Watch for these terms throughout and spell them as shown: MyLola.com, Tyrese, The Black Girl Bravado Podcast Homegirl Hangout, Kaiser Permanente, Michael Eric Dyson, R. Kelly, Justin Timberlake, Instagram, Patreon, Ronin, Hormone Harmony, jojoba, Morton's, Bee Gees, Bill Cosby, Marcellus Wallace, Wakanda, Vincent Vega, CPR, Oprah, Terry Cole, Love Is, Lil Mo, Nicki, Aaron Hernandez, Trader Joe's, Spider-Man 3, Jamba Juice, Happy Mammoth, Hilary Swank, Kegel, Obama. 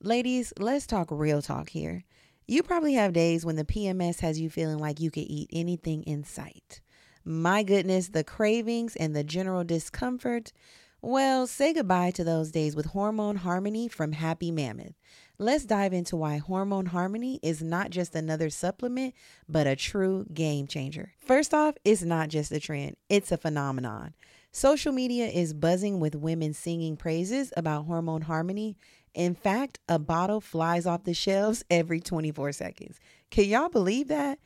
Ladies, let's talk real talk here. You probably have days when the PMS has you feeling like you could eat anything in sight. My goodness, the cravings and the general discomfort. Well, say goodbye to those days with Hormone Harmony from Happy Mammoth. Let's dive into why Hormone Harmony is not just another supplement, but a true game changer. First off, it's not just a trend, it's a phenomenon. Social media is buzzing with women singing praises about Hormone Harmony. In fact, a bottle flies off the shelves every 24 seconds. Can y'all believe that?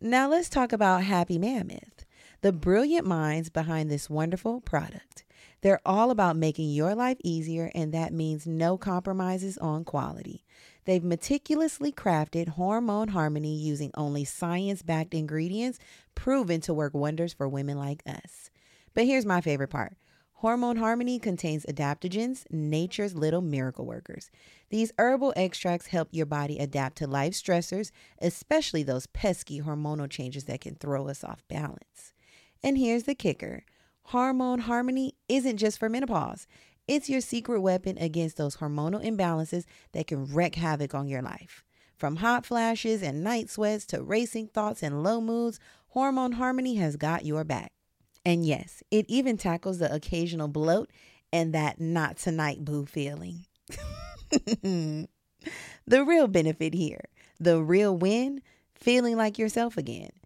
Now let's talk about Happy Mammoth, the brilliant minds behind this wonderful product. They're all about making your life easier, and that means no compromises on quality. They've meticulously crafted Hormone Harmony using only science-backed ingredients proven to work wonders for women like us. But here's my favorite part. Hormone Harmony contains adaptogens, nature's little miracle workers. These herbal extracts help your body adapt to life stressors, especially those pesky hormonal changes that can throw us off balance. And here's the kicker. Hormone Harmony isn't just for menopause. It's your secret weapon against those hormonal imbalances that can wreak havoc on your life. From hot flashes and night sweats to racing thoughts and low moods, Hormone Harmony has got your back. And yes, it even tackles the occasional bloat and that not tonight boo feeling. The real benefit here, the real win, feeling like yourself again.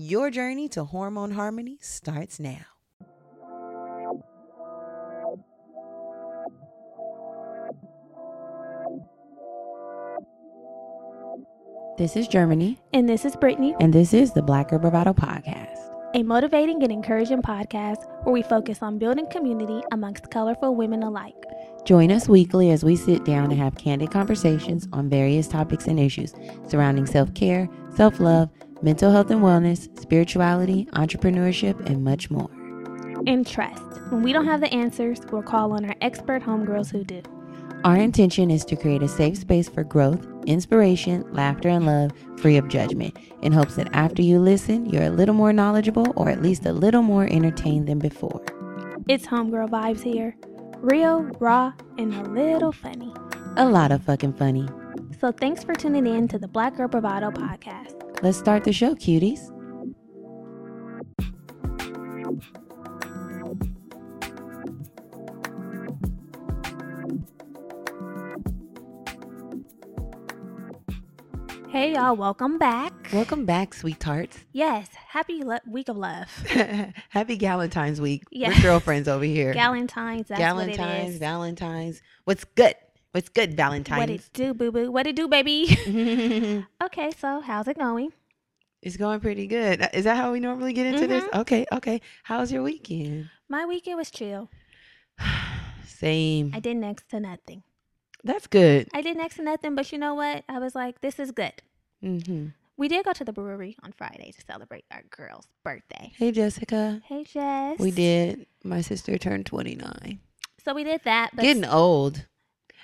Your journey to hormone harmony starts now. This is Germany. And this is Brittany. And this is the Black Girl Bravado Podcast. A motivating and encouraging podcast where we focus on building community amongst colorful women alike. Join us weekly as we sit down and have candid conversations on various topics and issues surrounding self-care, self-love, mental health and wellness, spirituality, entrepreneurship, and much more. And trust, when we don't have the answers, we'll call on our expert homegirls who do. Our intention is to create a safe space for growth, inspiration, laughter, and love, free of judgment, in hopes that after you listen, you're a little more knowledgeable or at least a little more entertained than before. It's homegirl vibes here. Real, raw, and a little funny. A lot of fucking funny. So thanks for tuning in to the Black Girl Bravado Podcast. Let's start the show, cuties. Hey y'all, welcome back. Welcome back, sweethearts. Yes, happy week of love. Happy Galentine's week. Yes. We're girlfriends over here. Galentine's, that's Galentine's, what it is. Valentine's. What's good? What's good, Valentine's? What it do, boo-boo? What it do, baby? Okay, so how's it going? It's going pretty good. Is that how we normally get into this? Okay. How's your weekend? My weekend was chill. Same. I did next to nothing. That's good. I did next to nothing, but you know what? I was like, this is good. Mm-hmm. We did go to the brewery on Friday to celebrate our girl's birthday. Hey, Jessica. Hey, Jess. We did. My sister turned 29. So we did that. But getting old.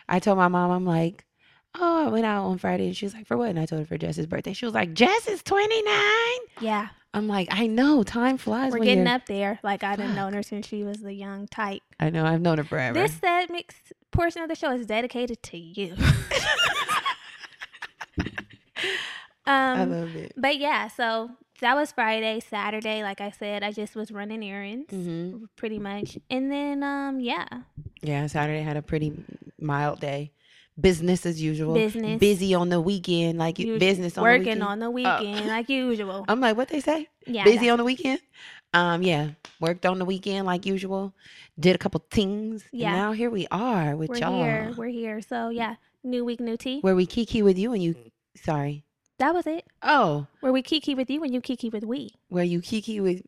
I told my mom, I'm like, oh, I went out on Friday. And she was like, for what? And I told her for Jess's birthday. She was like, Jess is 29? Yeah. I'm like, I know. Time flies. We're getting up there. Like, I done known her since she was the young type. I know. I've known her forever. This mixed portion of the show is dedicated to you. I love it. But yeah, so that was Friday. Saturday, like I said, I just was running errands, pretty much. And then, Saturday had a pretty mild day. Business as usual. Business. Busy on the weekend, like business on the weekend. Working on the weekend, like usual. I'm like, what they say? Yeah. Busy on the weekend. Worked on the weekend like usual. Did a couple things. Yeah. And now here we are with y'all. We're here. So yeah, new week, new tea. Where we kiki with you and you. Sorry. That was it. Oh. Where we kiki with you and you kiki with we. Where you kiki with.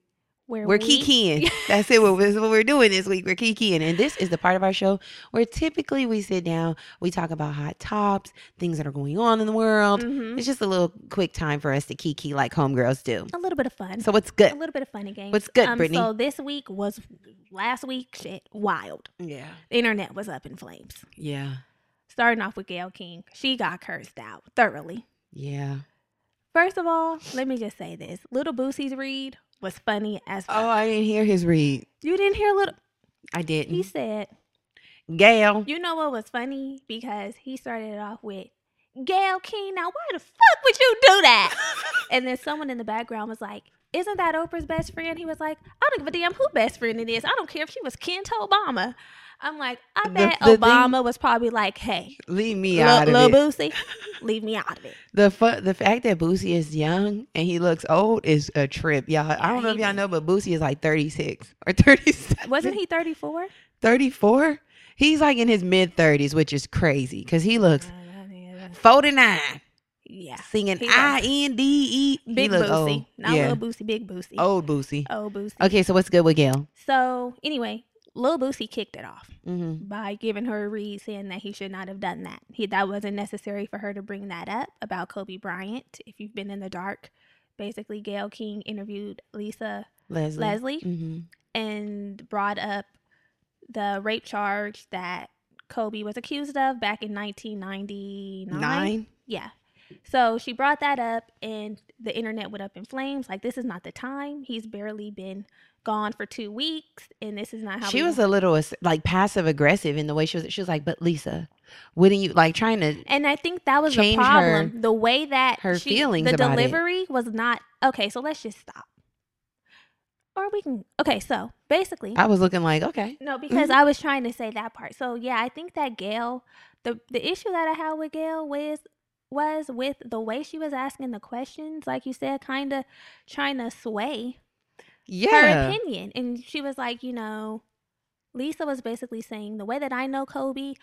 We're kikiing. That's it. That's what we're doing this week. We're kikiing. And this is the part of our show where typically we sit down, we talk about hot tops, things that are going on in the world. Mm-hmm. It's just a little quick time for us to kiki like homegirls do. A little bit of fun. So what's good? A little bit of fun and games. What's good, Brittany? So this week was last week. Shit, wild. Yeah. The internet was up in flames. Yeah. Starting off with Gayle King. She got cursed out thoroughly. Yeah. First of all, let me just say this. Little Boosie's read was funny as fuck. Oh, I didn't hear his read. You didn't hear Little? I didn't. He said, Gayle. You know what was funny? Because he started it off with, Gayle King, now why the fuck would you do that? And then someone in the background was like, isn't that Oprah's best friend? He was like, I don't give a damn who best friend it is. I don't care if she was kin to Obama. I'm like, I bet Obama was probably like, hey. Leave me out of it. Lil Boosie, leave me out of it. The fact that Boosie is young and he looks old is a trip, y'all. I don't know if y'all know, but Boosie is like 36 or 37. Wasn't he 34? 34? He's like in his mid-30s, which is crazy because he looks 49. Yeah. Singing INDE. Big Boosie. Not Lil Boosie, Big Boosie. Old Boosie. Okay, so what's good with Gayle? So, anyway. Lil Boosie kicked it off by giving her a read saying that he should not have done that. That wasn't necessary for her to bring that up about Kobe Bryant. If you've been in the dark, basically Gayle King interviewed Lisa Leslie and brought up the rape charge that Kobe was accused of back in 1999. Yeah. So she brought that up and the internet went up in flames. Like, this is not the time. He's barely been gone for 2 weeks and this is not how. She was a little like passive aggressive in the way she was like, but Lisa, wouldn't you like trying to. And I think that was the problem. The way that her feelings, the delivery was not. Okay, so let's just stop. Or we can. Okay, so basically. I was looking like, okay. No, because I was trying to say that part. So yeah, I think that Gail, the issue that I had with Gail was with the way she was asking the questions, like you said, kind of trying to sway her opinion. And she was like, you know, Lisa was basically saying, the way that I know Kobe,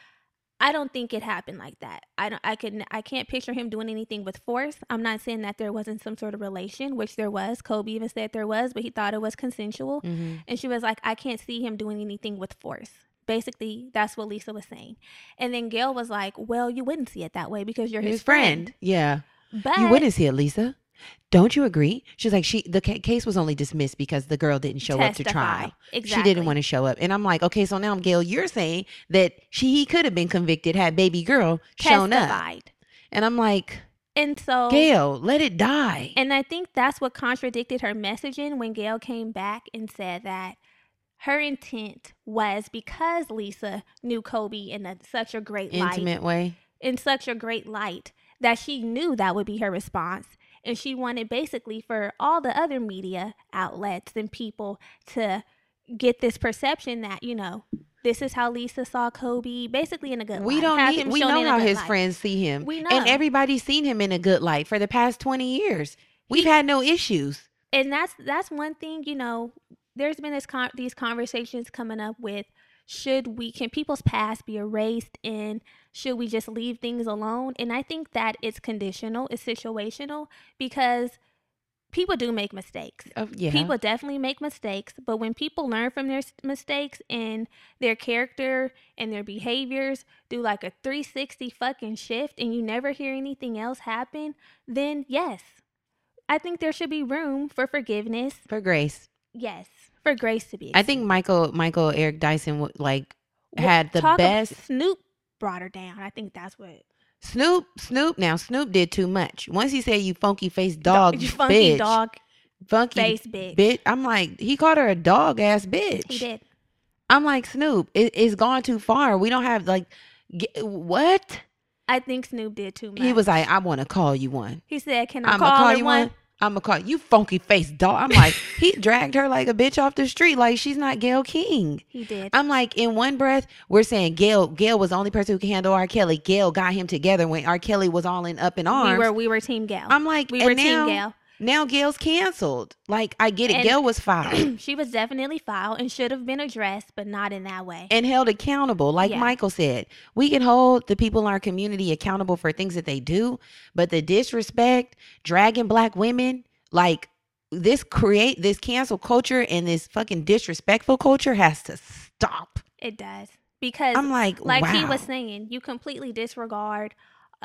I don't think it happened like that. I can't picture him doing anything with force. I'm not saying that there wasn't some sort of relation, which there was. Kobe even said there was, but he thought it was consensual. Mm-hmm. And she was like, I can't see him doing anything with force. Basically, that's what Lisa was saying. And then Gail was like, well, you wouldn't see it that way because you're his friend. Yeah. But you wouldn't see it, Lisa. Don't you agree? She's like, the case was only dismissed because the girl didn't show up to trial. Exactly. She didn't want to show up. And I'm like, okay, so now I'm Gail. You're saying that he could have been convicted had baby girl shown up. And I'm like, and so Gail, let it die. And I think that's what contradicted her messaging when Gail came back and said that her intent was because Lisa knew Kobe in such a great light. Intimate way. In such a great light that she knew that would be her response. And she wanted basically for all the other media outlets and people to get this perception that, you know, this is how Lisa saw Kobe, basically in a good light. We know how his friends see him. We know. And everybody's seen him in a good light for the past 20 years. We've had no issues. And that's one thing, you know. There's been these conversations coming up with, can people's past be erased and should we just leave things alone? And I think that it's conditional, it's situational, because people do make mistakes. Yeah. People definitely make mistakes, but when people learn from their mistakes and their character and their behaviors do like a 360 fucking shift and you never hear anything else happen, then yes, I think there should be room for forgiveness. For grace. Yes, for grace to be accepted. I think Michael Eric Dyson had the best. Snoop brought her down. I think that's what Snoop. Now Snoop did too much. Once he said, "You funky face dog, you funky bitch, dog, funky face bitch," I'm like, he called her a dog ass bitch. He did. I'm like, Snoop, it's gone too far. We don't have what? I think Snoop did too much. He was like, "I want to call you one." He said, "Can I call you one?" I'm gonna call you funky face dog. I'm like, he dragged her like a bitch off the street. Like, she's not Gayle King. He did. I'm like, in one breath, we're saying Gayle was the only person who could handle R. Kelly. Gayle got him together when R. Kelly was all in arms. We were team Gayle. I'm like, we were team Gayle. Now Gayle's canceled. Like, I get it. And Gayle was foul. She was definitely foul and should have been addressed, but not in that way. And held accountable. Like Michael said, we can hold the people in our community accountable for things that they do, but the disrespect, dragging black women, like this this cancel culture and this fucking disrespectful culture has to stop. It does. Because I'm like he was saying, you completely disregard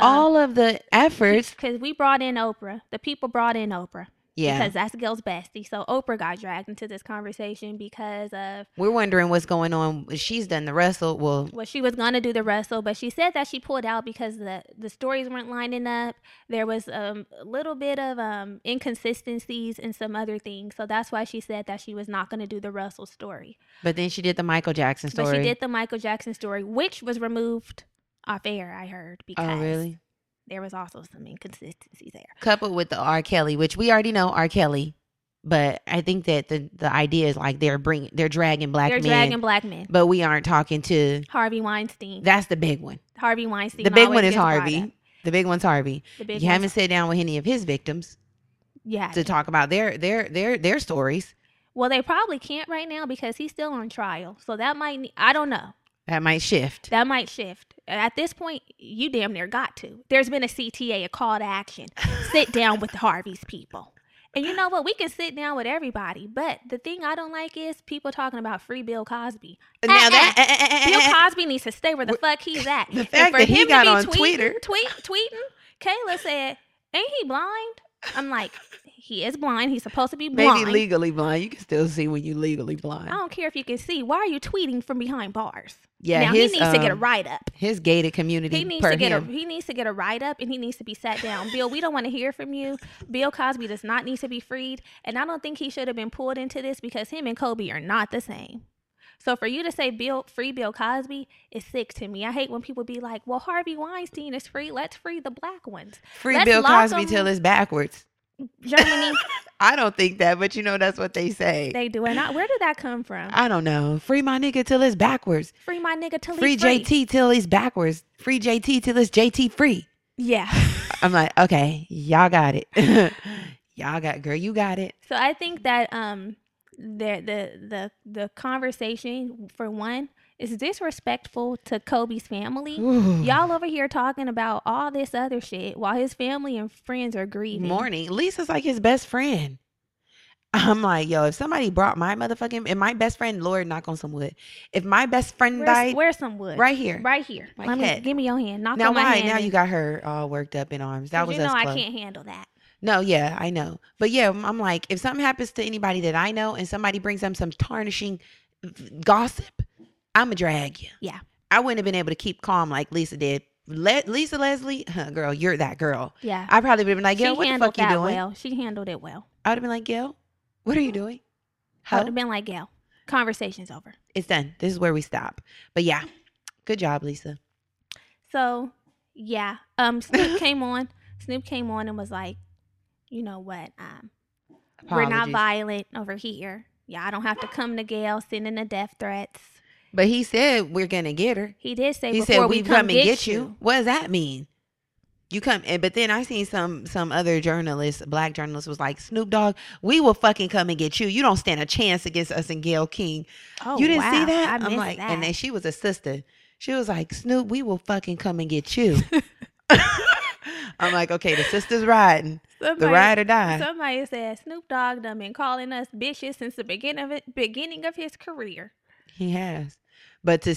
all of the efforts. Because we brought in Oprah. The people brought in Oprah. Yeah. Because that's Gail's bestie. So Oprah got dragged into this conversation because of... We're wondering what's going on. She's done the wrestle. Well, she was going to do the wrestle, but she said that she pulled out because the stories weren't lining up. There was a little bit of inconsistencies and some other things. So that's why she said that she was not going to do the Russell story. But then she did the Michael Jackson story. Which was removed... off air, I heard, because there was also some inconsistencies there. Coupled with the R. Kelly, which we already know R. Kelly, but I think that the idea is like they're dragging black men, but we aren't talking to Harvey Weinstein. That's the big one. Harvey Weinstein. The big one is Harvey. The big one's Harvey. You haven't sat down with any of his victims. Yeah, to talk about their stories. Well, they probably can't right now because he's still on trial, so that might. I don't know. That might shift. At this point, you damn near got to. There's been a CTA, a call to action. Sit down with Harvey's people. And you know what? We can sit down with everybody. But the thing I don't like is people talking about free Bill Cosby. Now Bill Cosby needs to stay where the fuck he's at. The fact that he got on Twitter. Kayla said, ain't he blind? I'm like, he is blind. He's supposed to be blind. Maybe legally blind. You can still see when you're legally blind. I don't care if you can see. Why are you tweeting from behind bars? Yeah, now his, he needs to get a write up. His gated community. He needs to get a write up, and he needs to be sat down. Bill, we don't want to hear from you. Bill Cosby does not need to be freed, and I don't think he should have been pulled into this because him and Kobe are not the same. So for you to say free Bill Cosby is sick to me. I hate when people be like, well, Harvey Weinstein is free. Let's free the black ones. Free Let's Bill Cosby till it's backwards. Germany. I don't think that, but you know, that's what they say. They do. And where did that come from? I don't know. Free my nigga till it's backwards. Free my nigga till free he's free. Free JT till he's backwards. Free JT till it's JT free. Yeah. I'm like, okay, y'all got it. Y'all got, girl, you got it. So I think that, the conversation, for one, is disrespectful to Kobe's family. Ooh. Y'all over here talking about all this other shit while his family and friends are grieving. Mourning. Lisa's like his best friend. I'm like, yo, if somebody brought my motherfucking, and my best friend, Lord, knock on some wood. If my best friend died. Where's some wood? Right here. Right here. Let me, give me your hand. Knock on my hand. Now you got her all worked up in arms. That was us. You know I can't handle that. No, yeah, I know. But yeah, I'm like, if something happens to anybody that I know and somebody brings them some tarnishing gossip, I'm a drag you. Yeah. I wouldn't have been able to keep calm like Lisa did. Lisa Leslie, huh, girl, you're that girl. Yeah. I probably would have been like, yo, what the fuck you doing? Well. She handled it well. I would have been like, Gail, what are you doing? Huh? I would have been like, Gail, conversation's over. It's done. This is where we stop. But yeah, good job, Lisa. So yeah, Snoop came on. Snoop came on and was like, you know what? We're not violent over here. Yeah, I don't have to come to Gail sending the death threats. But he said we're gonna get her. He did say he said we come and get you. What does that mean? You come, but then I seen some other journalist, black journalist, was like, Snoop Dogg, we will fucking come and get you. You don't stand a chance against us and Gail King. Oh, you didn't see that? I'm like, that. And then she was a sister. She was like, Snoop, we will fucking come and get you. I'm like, okay, the sister's riding. The ride or die. Somebody said Snoop Dogg done been calling us bitches since the beginning of his career. He has. But to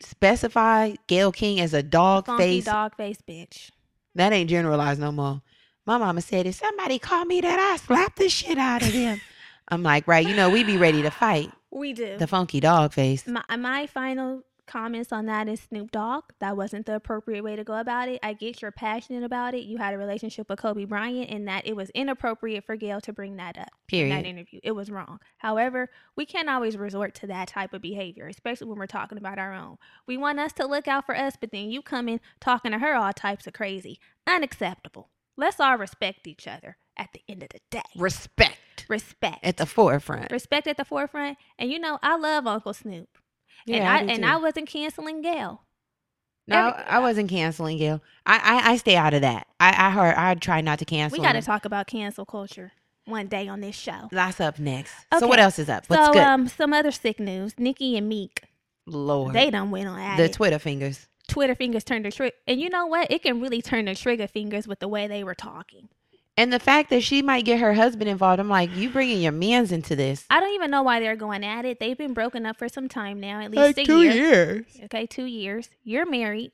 specify Gail King as a dog face bitch. That ain't generalized no more. My mama said, if somebody called me that, I slap the shit out of them. I'm like, right, you know, we be ready to fight. We do. The funky dog face. My final comments on that is Snoop Dogg, that wasn't the appropriate way to go about it. I get you're passionate about it. You had a relationship with Kobe Bryant, and that it was inappropriate for Gail to bring that up. Period. In that interview, it was wrong. However, we can't always resort to that type of behavior, especially when we're talking about our own. We want us to look out for us, but then you come in talking to her all types of crazy. Unacceptable. Let's all respect each other at the end of the day. Respect at the forefront. Respect at the forefront. And you know, I love Uncle Snoop. Yeah, and I wasn't canceling Gail. No, I wasn't canceling Gail. I stay out of that. I try not to cancel. We got to talk about cancel culture one day on this show. That's up next. Okay. So what else is up? What's good? Some other sick news. Nicki and Meek. Lord, they done went on at it. The Twitter fingers. Twitter fingers turned to trigger, and you know what? It can really turn to trigger fingers with the way they were talking. And the fact that she might get her husband involved, I'm like, you bringing your mans into this. I don't even know why they're going at it. They've been broken up for some time now, at least like a 2 years. Okay, 2 years. You're married,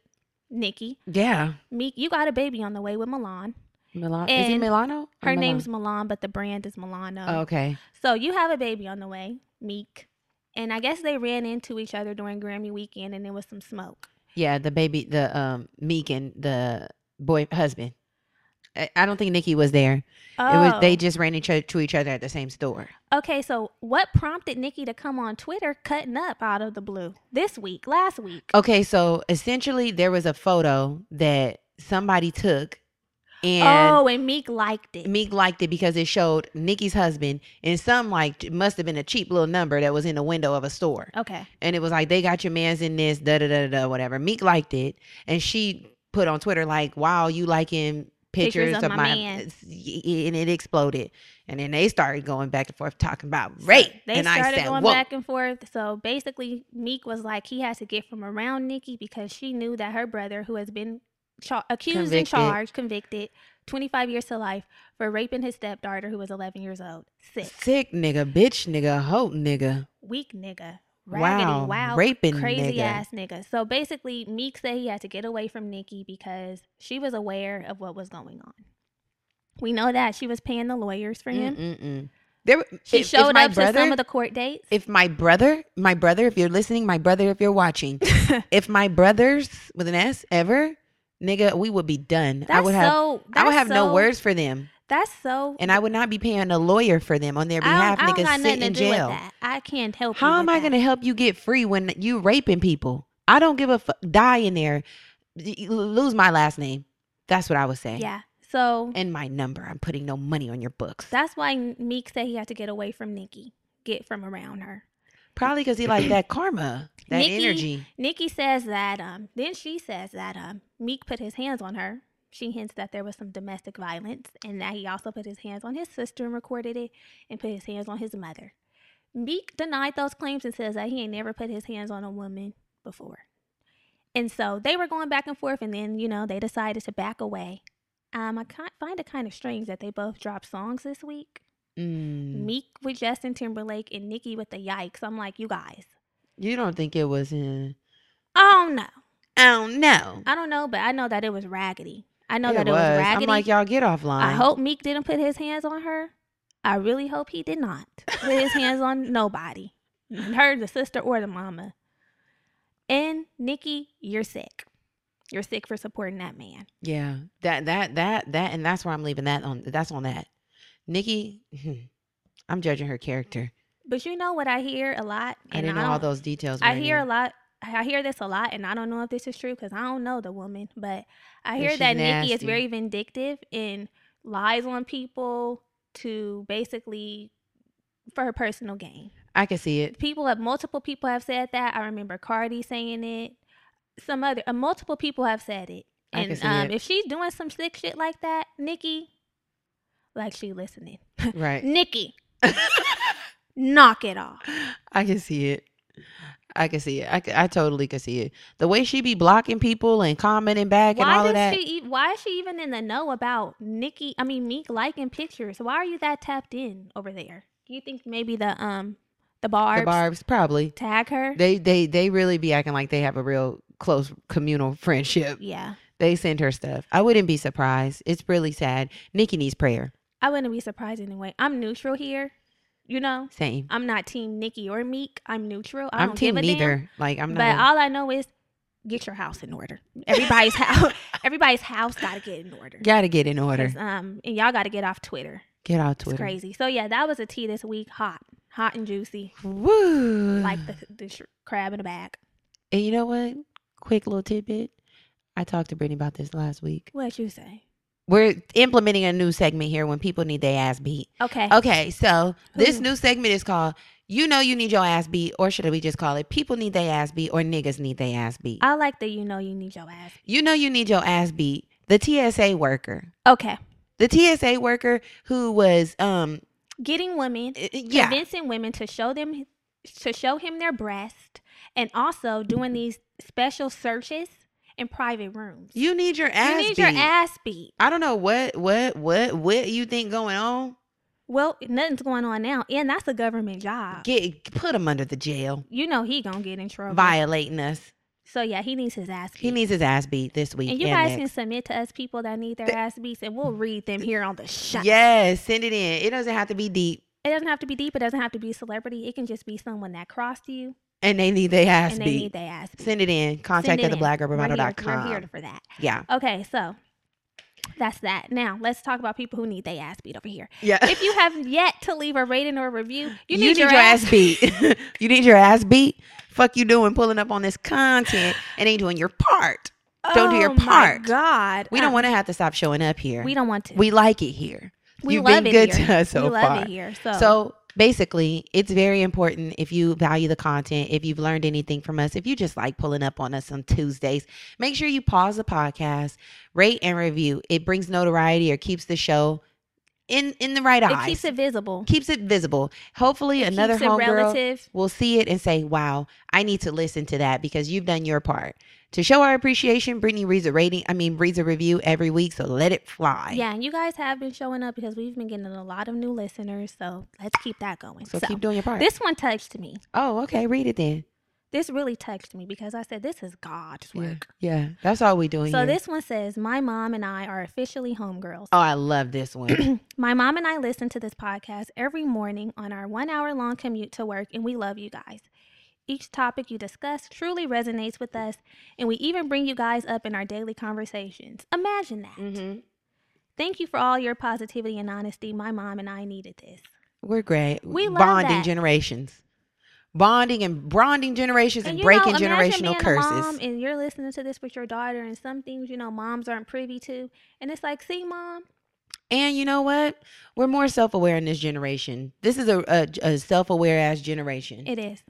Nikki. Yeah. Meek, you got a baby on the way with Milan. Is he Milano? Her name's Milan, but the brand is Milano. Oh, okay. So you have a baby on the way, Meek. And I guess they ran into each other during Grammy weekend, and there was some smoke. Yeah, the baby, the Meek and the husband. I don't think Nikki was there. Oh. They just ran into each other at the same store. Okay, so what prompted Nikki to come on Twitter cutting up out of the blue last week? Okay, so essentially there was a photo that somebody took. And Meek liked it. Meek liked it because it showed Nikki's husband, and some like must have been a cheap little number that was in the window of a store. Okay. And it was like, they got your mans in this, da-da-da-da-da, whatever. Meek liked it, and she put on Twitter like, wow, you like him. Pictures of my man. And it exploded, and then they started going back and forth talking about rape. Whoa. Back and forth. So basically, Meek was like, he has to get from around Nikki because she knew that her brother, who has been convicted, 25 years to life for raping his stepdaughter, who was 11 years old. Sick nigga, bitch nigga, hoe nigga, weak nigga. Raggedy, wow. Wild, raping crazy nigga. Ass nigga. So basically, Meek said he had to get away from Nikki because she was aware of what was going on. We know that she was paying the lawyers for him. Mm-mm-mm. She showed up to some of the court dates. If my brother, if you're listening, my brother, if you're watching, if my brothers with an S ever, nigga, we would be done. I would have no words for them. That's so. And I would not be paying a lawyer for them on their behalf. Niggas sit in jail. I can't help you. How am I going to help you get free when you raping people? I don't give a fuck. Die in there. Lose my last name. That's what I would say. Yeah. So. And my number. I'm putting no money on your books. That's why Meek said he had to get away from Nikki. Get from around her. Probably because he liked that karma. That energy. Nikki says that. Then she says that Meek put his hands on her. She hints that there was some domestic violence and that he also put his hands on his sister and recorded it and put his hands on his mother. Meek denied those claims and says that he ain't never put his hands on a woman before. And so they were going back and forth, and then, you know, they decided to back away. I find it kind of strange that they both dropped songs this week. Meek with Justin Timberlake and Nicki with the Yikes. I'm like, you guys. You don't think it was in? Oh, no. I don't know, but I know that it was raggedy. I know it was raggedy. I'm like, y'all get offline. I hope Meek didn't put his hands on her. I really hope he did not put his hands on nobody. Her, the sister, or the mama. And Nikki, you're sick. You're sick for supporting that man. Yeah. That and that's where I'm leaving that on. That's on that. Nikki, I'm judging her character. But you know what I hear a lot? And I didn't know all those details. I hear this a lot, and I don't know if this is true because I don't know the woman, but I hear that Nikki is very vindictive and lies on people to basically for her personal gain. I can see it. Multiple people have said that. I remember Cardi saying it. Multiple people have said it. And I can see it. If she's doing some sick shit like that, Nikki, like she listening. Right. Nikki, knock it off. I can see it. I totally could see it. The way she be blocking people and commenting back and all of that. Why is she even in the know about Meek liking pictures? Why are you that tapped in over there? Do you think maybe the Barbs probably tag her? They really be acting like they have a real close communal friendship. Yeah. They send her stuff. I wouldn't be surprised. It's really sad. Nikki needs prayer. I wouldn't be surprised anyway. I'm neutral here. You know, same. I'm not team Nikki or Meek. I'm neutral. I don't give a damn. I'm team neither. Like I'm not. But all I know is, get your house in order. Everybody's house. Everybody's house gotta get in order. And y'all gotta get off Twitter. Get off Twitter. It's crazy. So yeah, that was a tea this week. Hot and juicy. Woo! Like the crab in a bag. And you know what? Quick little tidbit. I talked to Brittany about this last week. What'd you say? We're implementing a new segment here when people need their ass beat. Okay. So this new segment is called, you know you need your ass beat, or should we just call it people need their ass beat or niggas need their ass beat? I like the you know you need your ass beat. You know you need your ass beat. The TSA worker. Okay. The TSA worker who was getting women, convincing women to show him their breast, and also doing these special searches in private rooms. You need your ass beat. I don't know what you think going on. Well, nothing's going on now. And that's a government job. Put him under the jail. You know he gonna get in trouble. Violating us. So yeah, he needs his ass beat. He needs his ass beat this week. And you guys can submit to us people that need their ass beats, and we'll read them here on the show. Yes, send it in. It doesn't have to be deep. It doesn't have to be a celebrity. It can just be someone that crossed you. And they need their ass beat. Send it in. Contact at theblackgirlbravado.com. We're here for that. Yeah. Okay, so that's that. Now, let's talk about people who need their ass beat over here. Yeah. If you have yet to leave a rating or a review, you need your ass beat. You need your ass beat? Fuck you doing pulling up on this content and ain't doing your part. Don't do your part. Oh, my God. We don't want to have to stop showing up here. We don't want to. We like it here. You've been good to us so far. So basically, it's very important if you value the content, if you've learned anything from us, if you just like pulling up on us on Tuesdays, make sure you pause the podcast, rate and review. It brings notoriety or keeps the show in the right eye. It keeps it visible. Hopefully another homegirl will see it and say, wow, I need to listen to that because you've done your part. To show our appreciation, Brittany reads a review every week, so let it fly. Yeah, and you guys have been showing up because we've been getting a lot of new listeners, so let's keep that going. So keep doing your part. This one touched me. Oh, okay. Read it then. This really touched me because I said, this is God's work. Yeah, that's all we doing. So here. This one says, my mom and I are officially homegirls. Oh, I love this one. My mom and I listen to this podcast every morning on our 1 hour long commute to work, and we love you guys. Each topic you discuss truly resonates with us, and we even bring you guys up in our daily conversations. Imagine that. Mm-hmm. Thank you for all your positivity and honesty. My mom and I needed this. We're great. We love bonding that. Generations. Bonding and bonding generations and breaking generational curses. Mom, and you're listening to this with your daughter, and some things, you know, moms aren't privy to. And it's like, see, mom. And you know what? We're more self-aware in this generation. This is a self-aware ass generation. It is.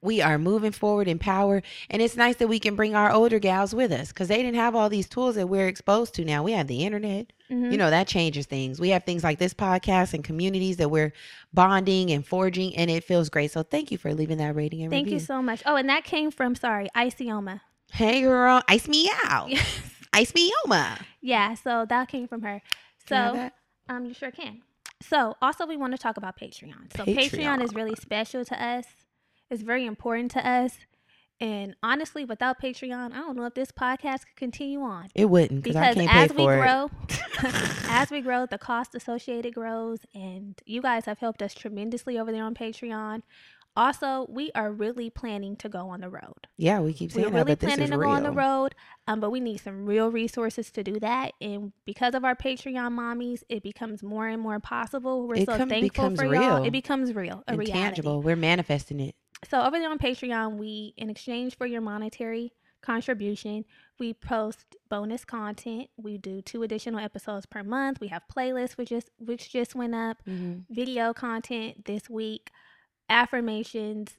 We are moving forward in power. And it's nice that we can bring our older gals with us, because they didn't have all these tools that we're exposed to now. We have the internet. Mm-hmm. You know, that changes things. We have things like this podcast and communities that we're bonding and forging, and it feels great. So thank you for leaving that rating and review. Thank you so much. Oh, and that came from, sorry, Iceoma. Hey, girl. Ice me out. Iceoma. Yeah, so that came from her. So you sure can. So also we want to talk about Patreon. So Patreon is really special to us. It's very important to us. And honestly, without Patreon, I don't know if this podcast could continue on. It wouldn't, because I can't pay for it. As we grow, the cost associated grows. And you guys have helped us tremendously over there on Patreon. Also, we are really planning to go on the road. Yeah, we keep saying that, but this is real. We're really planning to go on the road, but we need some real resources to do that. And because of our Patreon mommies, it becomes more and more possible. We're so thankful for y'all. It becomes real, a reality. Tangible. We're manifesting it. So over there on Patreon, we, in exchange for your monetary contribution, we post bonus content. We do 2 additional episodes per month. We have playlists, which just went up, video content this week, affirmations,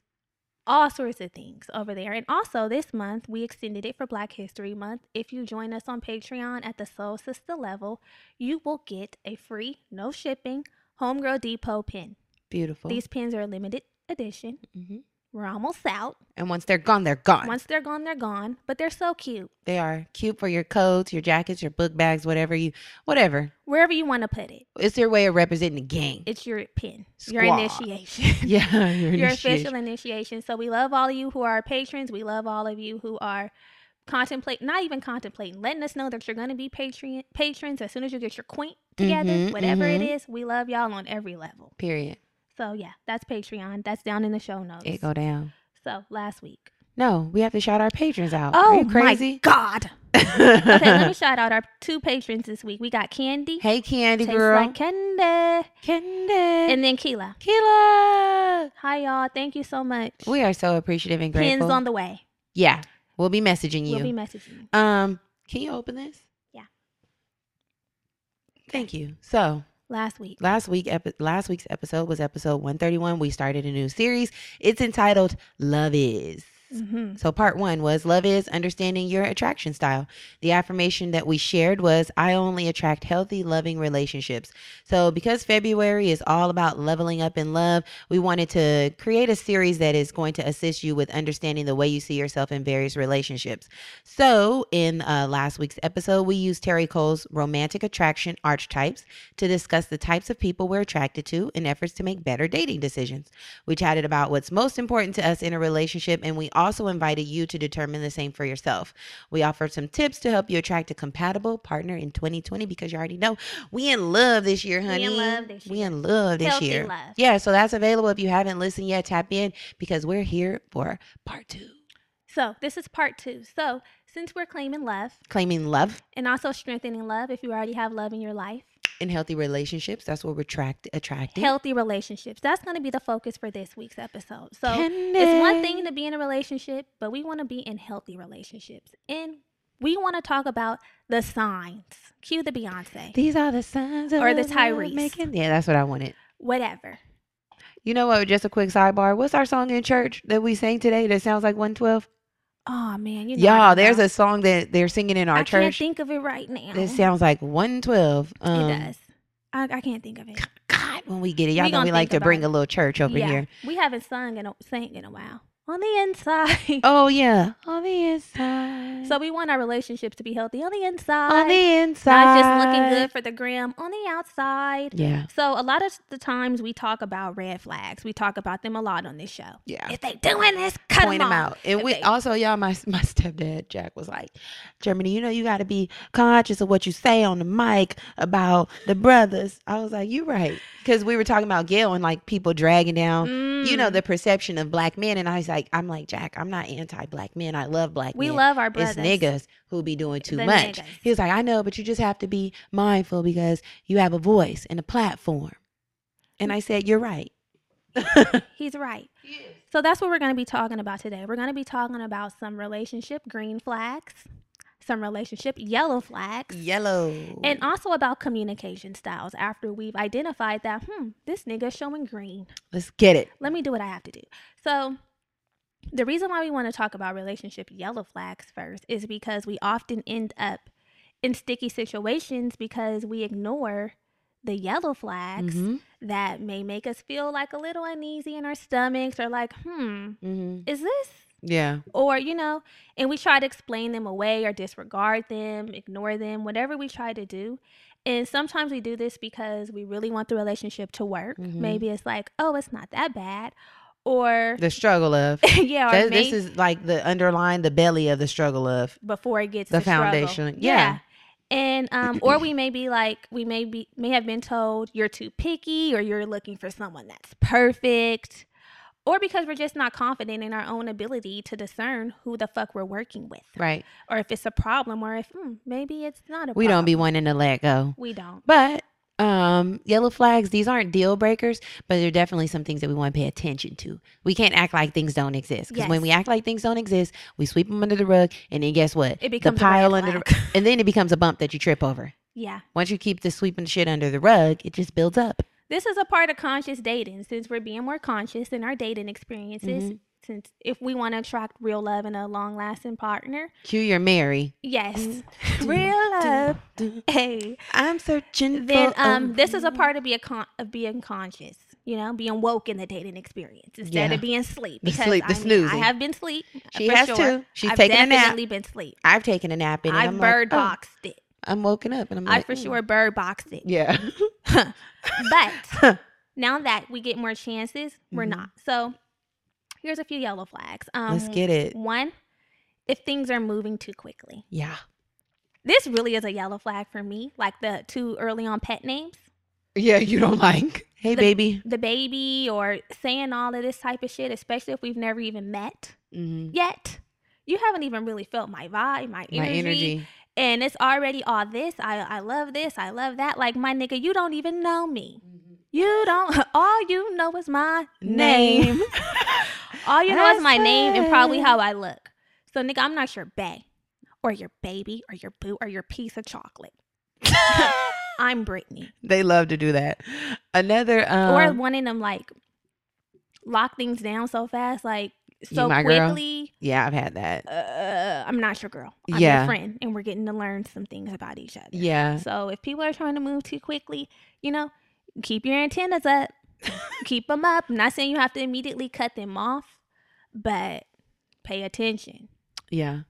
all sorts of things over there. And also this month, we extended it for Black History Month. If you join us on Patreon at the Soul Sister level, you will get a free, no shipping, Homegirl Depot pin. Beautiful. These pins are limited edition. We're almost out. And once they're gone, they're gone. Once they're gone, they're gone. But they're so cute. They are cute for your coats, your jackets, your book bags, whatever. Wherever you want to put it. It's your way of representing the gang. It's your pin. Squad. Your initiation. Yeah, your official initiation. So we love all of you who are patrons. We love all of you who are letting us know that you're going to be patrons as soon as you get your quint together, it is. We love y'all on every level. Period. So, yeah, that's Patreon. That's down in the show notes. It go down. So, last week. No, we have to shout our patrons out. Oh, my God. Okay, let me shout out our 2 patrons this week. We got Candy. Hey, Candy, tastes girl. Like Candy. Candy. And then Keela. Keela. Hi, y'all. Thank you so much. We are so appreciative and grateful. Pins on the way. Yeah. We'll be messaging you. Can you open this? Yeah. Thank you. So... Last week's episode was episode 131. We started a new series. It's entitled Love Is. So part 1 was Love Is, Understanding Your Attraction Style. The affirmation that we shared was, I only attract healthy, loving relationships. So because February is all about leveling up in love, we wanted to create a series that is going to assist you with understanding the way you see yourself in various relationships. So in last week's episode, we used Terry Cole's romantic attraction archetypes to discuss the types of people we're attracted to in efforts to make better dating decisions. We chatted about what's most important to us in a relationship, and we also invited you to determine the same for yourself. We offered some tips to help you attract a compatible partner in 2020, because you already know we in love this year, honey. We in love this year. Love. Yeah, so that's available. If you haven't listened yet, tap in, because we're here for part 2. So this is part 2. So since we're claiming love and also strengthening love, if you already have love in your life, in healthy relationships, that's what we're attracting. Healthy relationships. That's going to be the focus for this week's episode. So it's one thing to be in a relationship, but we want to be in healthy relationships. And we want to talk about the signs. Cue the Beyonce. These are the signs of the Tyrese. Yeah, that's what I wanted. Whatever. You know what? Just a quick sidebar. What's our song in church that we sang today that sounds like 112? Oh, man. There's a song that they're singing in our church. I can't think of it right now. It sounds like 112. It does. I can't think of it. God, when we get it. Y'all know we like to bring a little church over here. We haven't sung in a while. on the inside. Oh, yeah. On the inside. So we want our relationships to be healthy on the inside. On the inside. Not just looking good for the gram on the outside. Yeah. So a lot of the times we talk about red flags. We talk about them a lot on this show. Yeah. If they doing this, point them out. And we also, y'all, my stepdad, Jack, was like, Germany, you know, you got to be conscious of what you say on the mic about the brothers. I was like, you're right. Because we were talking about Gail and like people dragging down, you know, the perception of black men. And I was like, I'm like, Jack, I'm not anti-black men. I love black men. We love our brothers. It's niggas who be doing too much. He was like, I know, but you just have to be mindful because you have a voice and a platform. And I said, you're right. He's right. So that's what we're going to be talking about today. We're going to be talking about some relationship green flags, some relationship yellow flags. Yellow. And also about communication styles after we've identified that, this nigga's showing green. Let's get it. Let me do what I have to do. So the reason why we want to talk about relationship yellow flags first is because we often end up in sticky situations because we ignore the yellow flags that may make us feel like a little uneasy in our stomachs or like, is this? Yeah. Or, you know, and we try to explain them away or disregard them, ignore them, whatever we try to do. And sometimes we do this because we really want the relationship to work. Maybe it's like, oh, it's not that bad. Or the struggle of this is like the underlying, the belly of the struggle of before it gets the foundation. Yeah. And or we may be like we may have been told you're too picky or you're looking for someone that's perfect, or because we're just not confident in our own ability to discern who the fuck we're working with, right? Or if it's a problem, or if maybe it's not a problem. We don't be wanting to let go. We don't. But yellow flags, these aren't deal breakers, but they're definitely some things that we want to pay attention to. We can't act like things don't exist, because when we act like things don't exist, we sweep them under the rug, and then guess what? It becomes the pile under the rug, and then it becomes a bump that you trip over. Yeah. Once you keep the sweeping shit under the rug, it just builds up. This is a part of conscious dating. Since we're being more conscious in our dating experiences, since if we want to attract real love and a long-lasting partner. Cue your Mary. Yes. Real love. Hey. I'm searching then, for... Then this is a part of being conscious, you know, being woke in the dating experience instead of being asleep. Because sleep, I have been asleep. She has too. She's taken a nap. I've definitely been asleep. I've taken a nap. I bird-boxed it. I'm woken up and I'm like... I for sure bird-boxed it. Yeah. But now that we get more chances, we're not. So... here's a few yellow flags. Let's get it. One, if things are moving too quickly. Yeah. This really is a yellow flag for me. Like the too early on pet names. Yeah, you don't like. Hey, baby. The baby, or saying all of this type of shit, especially if we've never even met yet. You haven't even really felt my vibe, my energy. And it's already all this. I love this. I love that. Like, my nigga, you don't even know me. You don't. All you know is my name. All you know is my name and probably how I look. So, nigga, I'm not your bae or your baby or your boo or your piece of chocolate. I'm Brittany. They love to do that. Another or wanting them like lock things down so fast, like so quickly. Girl? Yeah, I've had that. I'm not your girl. I'm your friend, and we're getting to learn some things about each other. Yeah. So if people are trying to move too quickly, you know, keep your antennas up. Keep them up. I'm not saying you have to immediately cut them off, but pay attention. Yeah.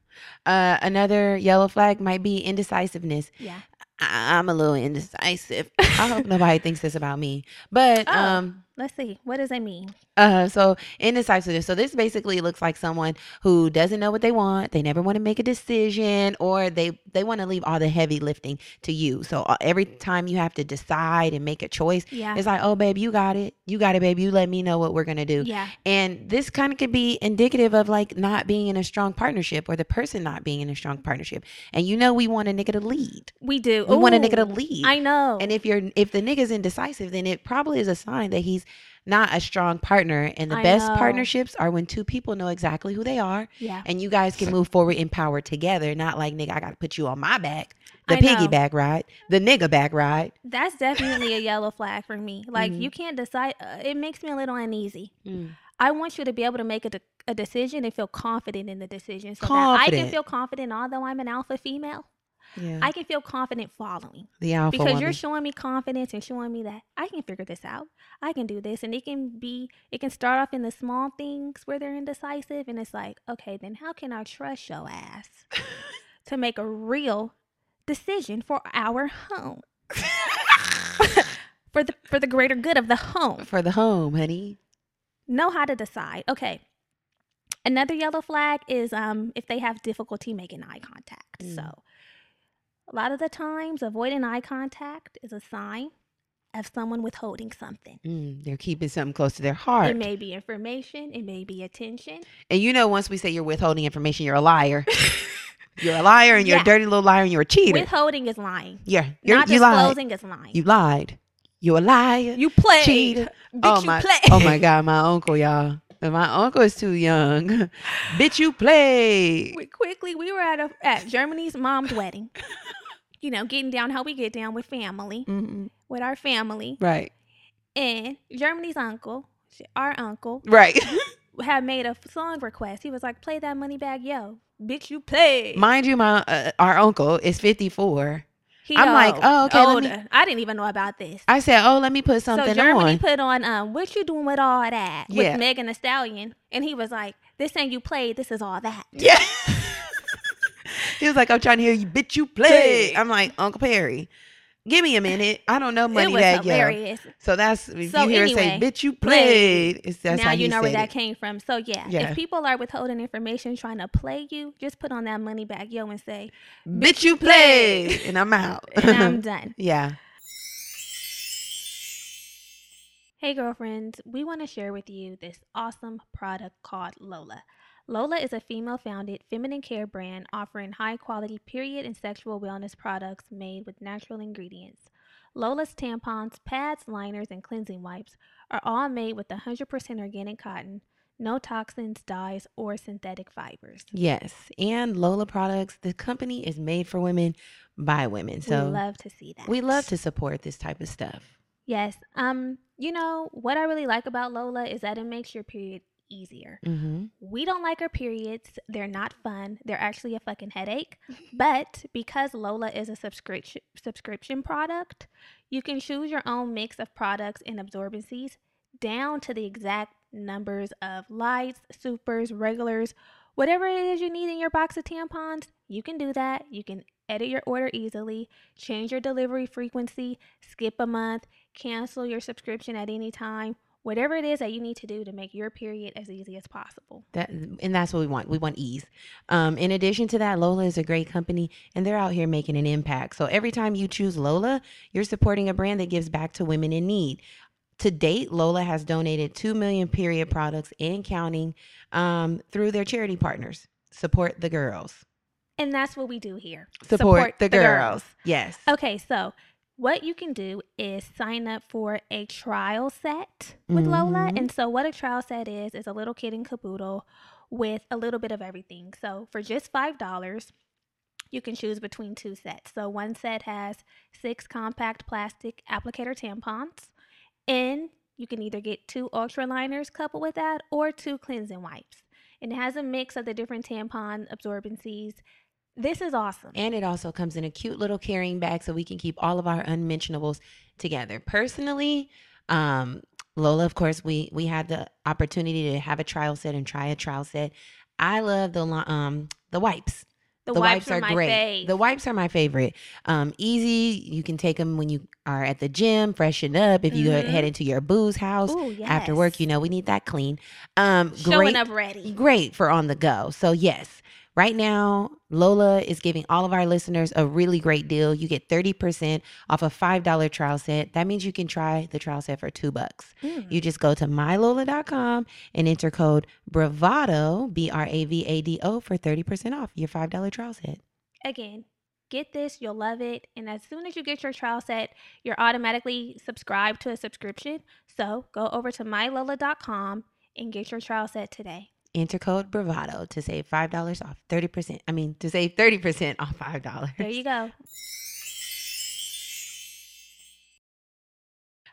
Another yellow flag might be indecisiveness. Yeah. I'm a little indecisive. I hope nobody thinks this about me, but let's see. What does it mean? So indecisiveness. So this basically looks like someone who doesn't know what they want. They never want to make a decision, or they want to leave all the heavy lifting to you. So every time you have to decide and make a choice, it's like, oh, babe, you got it. You got it, babe. You let me know what we're going to do. Yeah. And this kind of could be indicative of like not being in a strong partnership, or the person not being in a strong partnership. And, you know, we want a nigga to lead. We do. We want a nigga to lead. I know. And if the nigga's indecisive, then it probably is a sign that he's not a strong partner. And the best partnerships are when two people know exactly who they are. Yeah. And you guys can move forward in power together. Not like, nigga, I got to put you on my back. The piggy back ride. The nigga back ride. That's definitely a yellow flag for me. Like, you can't decide. It makes me a little uneasy. I want you to be able to make a decision and feel confident in the decision. So that I can feel confident, although I'm an alpha female. yeah. I can feel confident following the alpha because woman. You're showing me confidence and showing me that I can figure this out. I can do this. And it can start off in the small things where they're indecisive. And it's like, okay, then how can I trust your ass to make a real decision for our home? For the greater good of the home. For the home, honey. Know how to decide. Okay. Another yellow flag is if they have difficulty making eye contact. Mm. So a lot of the times avoiding eye contact is a sign of someone withholding something. Mm, they're keeping something close to their heart. It may be information. It may be attention. And you know, once we say you're withholding information, you're a liar. You're a liar and you're a dirty little liar and you're a cheater. Withholding is lying. Yeah. Not disclosing is lying. You lied. You're a liar. You played. Cheated. Bitch, you played. Oh my God, my uncle, y'all. My uncle is too young. Bitch, you played. We were at Germany's mom's wedding. You know, getting down how we get down with family. Mm-hmm. With our family. Right. And Germany's uncle, our uncle. Right. Had made a song request. He was like, play that money bag, yo. Bitch, you played. Mind you, my our uncle is 54. I'm like, oh, okay. Older. I didn't even know about this. I said, oh, let me put something on. So Germany put on, what you doing with all that? Yeah. With Megan Thee Stallion. And he was like, this ain't you played. This is all that. Yeah. He was like, I'm trying to hear you, bitch, you played. I'm like, Uncle Perry, give me a minute. I don't know money that hilarious. Yo. So that's, if you hear her say, bitch, you played. That's now how you know where that came from. So yeah, if people are withholding information, trying to play you, just put on that money back, yo, and say, bitch, you played. And I'm out. And I'm done. Yeah. Hey, girlfriends, we want to share with you this awesome product called Lola. Lola is a female-founded feminine care brand offering high-quality period and sexual wellness products made with natural ingredients. Lola's tampons, pads, liners, and cleansing wipes are all made with 100% organic cotton, no toxins, dyes, or synthetic fibers. Yes, and Lola products, the company is made for women by women. So we love to see that. We love to support this type of stuff. Yes. You know, what I really like about Lola is that it makes your period easier. Mm-hmm. We don't like our periods. They're not fun. They're actually a fucking headache. But because Lola is a subscription product, you can choose your own mix of products and absorbencies down to the exact numbers of lights, supers, regulars, whatever it is you need in your box of tampons. You can do that. You can edit your order easily, change your delivery frequency, skip a month, cancel your subscription at any time. Whatever it is that you need to do to make your period as easy as possible. And that's what we want. We want ease. In addition to that, Lola is a great company and they're out here making an impact. So every time you choose Lola, you're supporting a brand that gives back to women in need. To date, Lola has donated 2 million period products and counting through their charity partners. Support the girls. And that's what we do here. Support the girls. Yes. Okay, so what you can do is sign up for a trial set with Lola. And so what a trial set is a little kit and caboodle with a little bit of everything. So for just $5, you can choose between two sets. So one set has 6 compact plastic applicator tampons. And you can either get 2 ultra liners coupled with that or 2 cleansing wipes. And it has a mix of the different tampon absorbencies. This is awesome. And it also comes in a cute little carrying bag so we can keep all of our unmentionables together. Personally, Lola, of course, we had the opportunity to have a trial set and try a trial set. I love the wipes. The wipes are great. Fave. The wipes are my favorite. Easy. You can take them when you are at the gym, freshen up. If you head into your boo's house after work, you know, we need that clean. Showing up ready. Great for on the go. So, yes. Right now, Lola is giving all of our listeners a really great deal. You get 30% off a $5 trial set. That means you can try the trial set for $2. Mm. You just go to MyLola.com and enter code BRAVADO, BRAVADO, for 30% off your $5 trial set. Again, get this. You'll love it. And as soon as you get your trial set, you're automatically subscribed to a subscription. So go over to MyLola.com and get your trial set today. Enter code BRAVADO to save $5 off 30%. I mean, to save 30% off $5. There you go.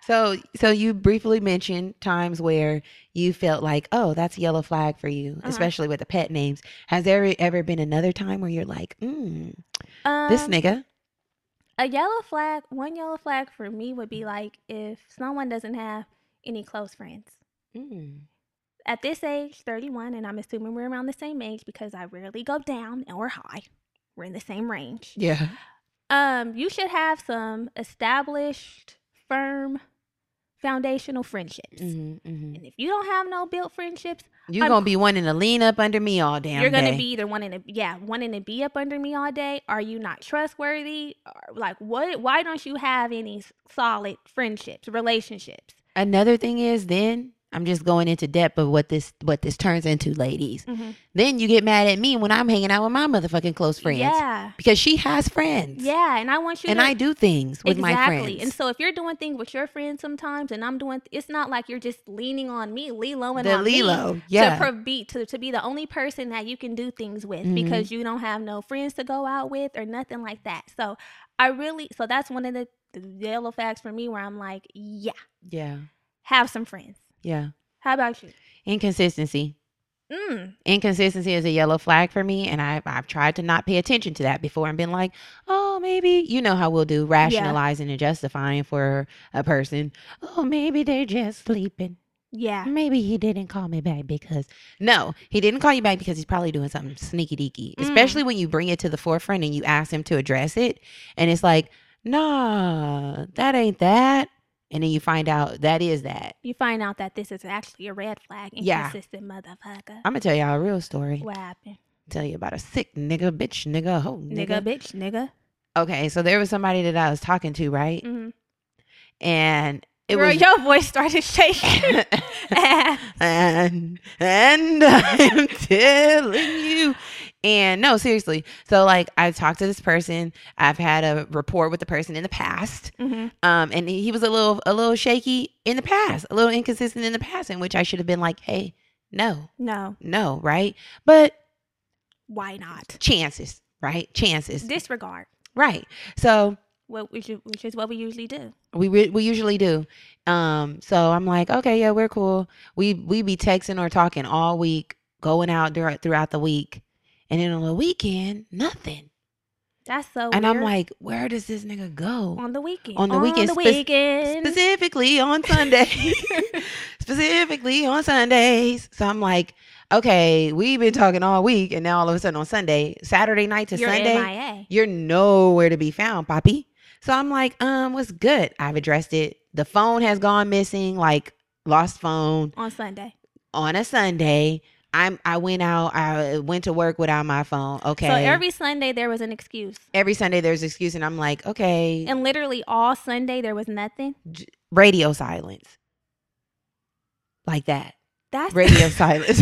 So you briefly mentioned times where you felt like, oh, that's a yellow flag for you, especially with the pet names. Has there ever been another time where you're like, this nigga? One yellow flag for me would be like if someone doesn't have any close friends. Mm. At this age, 31, and I'm assuming we're around the same age because I rarely go down or high. We're in the same range. Yeah. You should have some established, firm, foundational friendships. Mm-hmm, mm-hmm. And if you don't have no built friendships, you're going to be wanting to lean up under me all damn day. You're going to be either wanting to be up under me all day. Are you not trustworthy? Or, like, what? Why don't you have any solid friendships, relationships? Another thing is then, I'm just going into depth of what this turns into, ladies. Mm-hmm. Then you get mad at me when I'm hanging out with my motherfucking close friends. Yeah. Because she has friends. Yeah, and I want you and to... And I do things with my friends. Exactly. And so if you're doing things with your friends sometimes and I'm doing... It's not like you're just leaning on me, to be the only person that you can do things with, mm-hmm, because you don't have no friends to go out with or nothing like that. So I really... So that's one of the yellow facts for me where I'm like, yeah. Yeah. Have some friends. Yeah. How about you? Inconsistency. Mm. Inconsistency is a yellow flag for me, and I've tried to not pay attention to that before and been like, oh, maybe, you know how we'll do rationalizing and justifying for a person. Oh, maybe they're just sleeping. Yeah. Maybe he didn't call me back because... No, he didn't call you back because he's probably doing something sneaky-deaky, especially when you bring it to the forefront and you ask him to address it. And it's like, nah, that ain't that. And then you find out that is that. You find out that this is actually a red flag. Inconsistent motherfucker. I'm going to tell y'all a real story. What happened? Tell you about a sick nigga, bitch, nigga, hoe, nigga. Nigga, bitch, nigga. Okay, so there was somebody that I was talking to, right? Mm-hmm. And it was... Girl, your voice started shaking. and I'm telling you. And no, seriously. So like I talked to this person. I've had a rapport with the person in the past. Mm-hmm. And he was a little shaky in the past, a little inconsistent in the past, in which I should have been like, hey, no. Right. But why not? Chances. Right. Chances. Disregard. Right. So. Which is what we usually do. We usually do. So I'm like, okay, yeah, we're cool. We be texting or talking all week, going out throughout the week. And then on the weekend, nothing. That's so weird. And I'm like, where does this nigga go? On the weekend. On the weekend. Specifically on Sundays. So I'm like, okay, we've been talking all week. And now all of a sudden on Sunday, Saturday night to Sunday, MIA. You're nowhere to be found, Poppy. So I'm like, what's good? I've addressed it. The phone has gone missing, like lost phone. On a Sunday. I went to work without my phone. Okay. So every Sunday there was an excuse. And I'm like, okay. And literally all Sunday there was nothing. Radio silence. Like that. That's radio silence.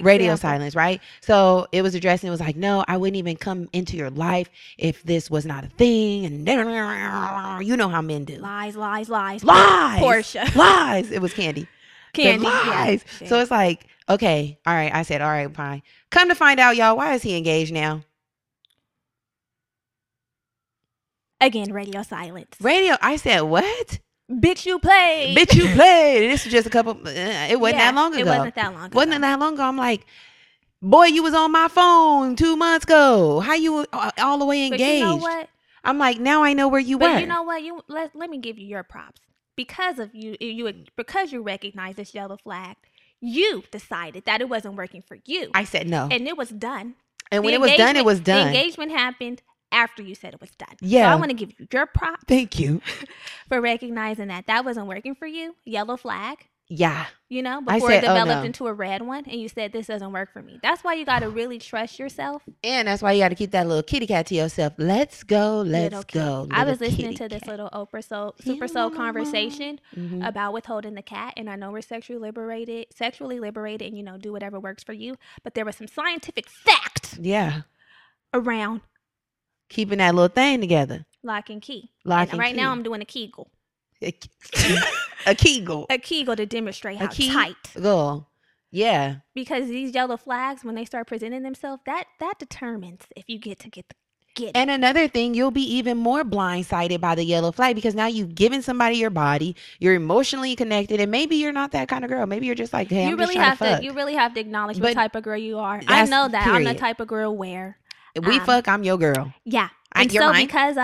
Radio silence, right? So it was addressed and it was like, no, I wouldn't even come into your life if this was not a thing. And you know how men do. Lies. Portia. Lies. It was Candy. Lies. Yeah. So it's like, okay, all right. I said, all right, fine. Come to find out, y'all, why is he engaged now? Again, radio silence. I said, what? Bitch, you played. This was just a couple. It wasn't that long ago. I'm like, boy, you was on my phone 2 months ago. How you all the way engaged? But you know what? I'm like, now I know where you were. But you know what? You let me give you your props because you recognize this yellow flag. You decided that it wasn't working for you. I said no, and it was done. And when it was done, it was done. The engagement happened after you said it was done. Yeah. So I want to give you your props. Thank you for recognizing that wasn't working for you. Yellow flag. Yeah. You know, before it developed into a red one, and you said this doesn't work for me. That's why you got to really trust yourself. And that's why you got to keep that little kitty cat to yourself. Let's go. I was listening to this little Oprah Super Soul conversation about withholding the cat, and I know we're sexually liberated, and you know, do whatever works for you. But there was some scientific fact. Yeah. Around keeping that little thing together. Lock and key. Right now, I'm doing a Kegel. A Kegel to demonstrate how tight. Girl. Yeah. Because these yellow flags, when they start presenting themselves, that determines if you get to get the Get and it. Another thing, you'll be even more blindsided by the yellow flag because now you've given somebody your body, you're emotionally connected, and maybe you're not that kind of girl. Maybe you're just like, hey, you really have to acknowledge what type of girl you are. I know that. Period. I'm the type of girl where if we fuck, I'm your girl. Yeah. And so because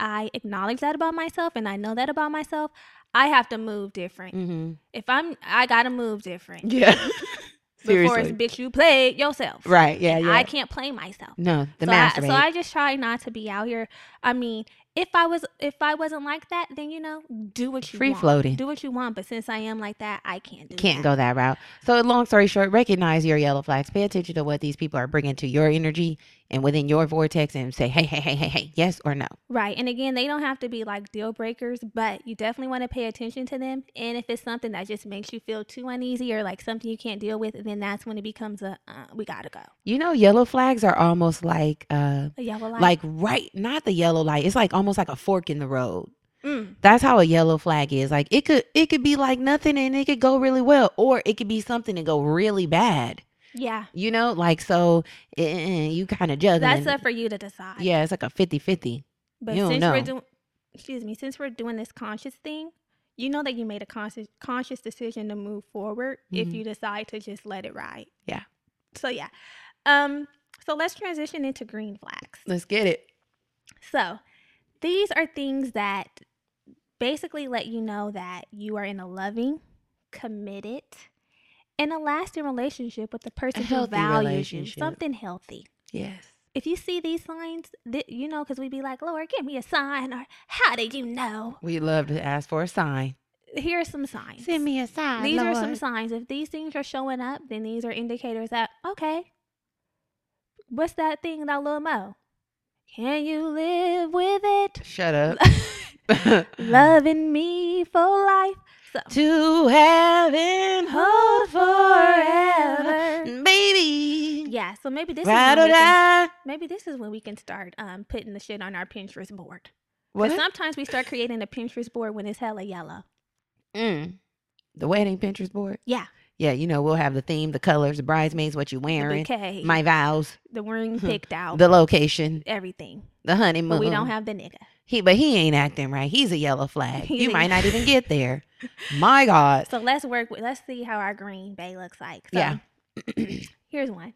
I acknowledge that about myself and I know that about myself, I have to move different. Mm-hmm. I gotta move different. Yeah. Before it's bitch, you play yourself. Right. Yeah. Yeah. I can't play myself. No. So I just try not to be out here. I mean, if I wasn't like that, then do what you want. Free floating. Do what you want. But since I am like that, I can't do that. Can't go that route. So long story short, recognize your yellow flags. Pay attention to what these people are bringing to your energy and within your vortex, and say, hey, yes or no. Right. And again, they don't have to be like deal breakers, but you definitely want to pay attention to them. And if it's something that just makes you feel too uneasy or like something you can't deal with, then that's when it becomes we got to go. Yellow flags are almost like a yellow light. Like, right. Not the yellow light. It's like almost like a fork in the road. Mm. That's how a yellow flag is. Like it could be like nothing and it could go really well, or it could be something and go really bad. Yeah. You kind of juggling. That's up for you to decide. Yeah, it's like a 50-50. But since we're doing this conscious thing, you know that you made a conscious decision to move forward if you decide to just let it ride. Yeah. So yeah. So let's transition into green flags. Let's get it. So these are things that basically let you know that you are in a loving, committed, in a lasting relationship with the person who values you. Something healthy. Yes. If you see these signs, because we'd be like, Lord, give me a sign, or how did you know? We love to ask for a sign. Here are some signs. Send me a sign, these Lord. Are some signs. If these things are showing up, then these are indicators that, okay, what's that thing that Lil Mo? Can you live with it? Shut up. Loving me for life. To heaven, hold forever, baby. Yeah, so maybe this is when we can start putting the shit on our Pinterest board. Because sometimes we start creating a Pinterest board when it's hella yellow. The wedding Pinterest board? Yeah. Yeah, we'll have the theme, the colors, the bridesmaids, what you wearing, the bouquet, my vows, the ring picked out, the location, everything, the honeymoon. But we don't have the nigga. He ain't acting right. He's a yellow flag. You might not even get there. My God. So let's see how our green bay looks like. So, yeah. Here's one.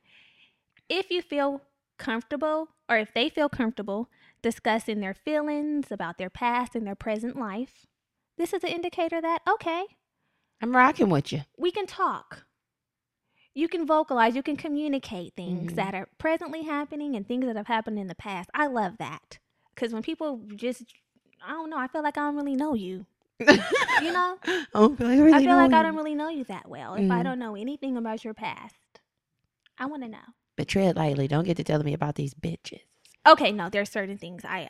If you feel comfortable, or if they feel comfortable discussing their feelings about their past and their present life, this is an indicator that, okay, I'm rocking with you. We can talk. You can vocalize. You can communicate things that are presently happening and things that have happened in the past. I love that. Because when people just, I don't know, I feel like I don't really know you. I don't really know you that well. If I don't know anything about your past, I want to know. But tread lightly. Don't get to telling me about these bitches. Okay, no, there are certain things I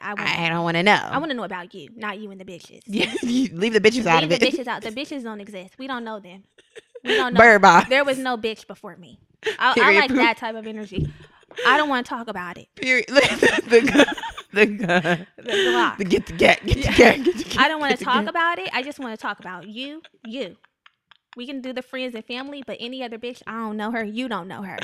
don't want to know. I want to know about you, not you and the bitches. Yeah, leave the bitches out of it. Leave the bitches out. The bitches don't exist. We don't know them. We don't know. Bird box. There was no bitch before me. I like that type of energy. I don't want to talk about it. Period. The Glock. Get the cat. I don't want to talk about it. I just want to talk about you. You. We can do the friends and family, but any other bitch, I don't know her. You don't know her.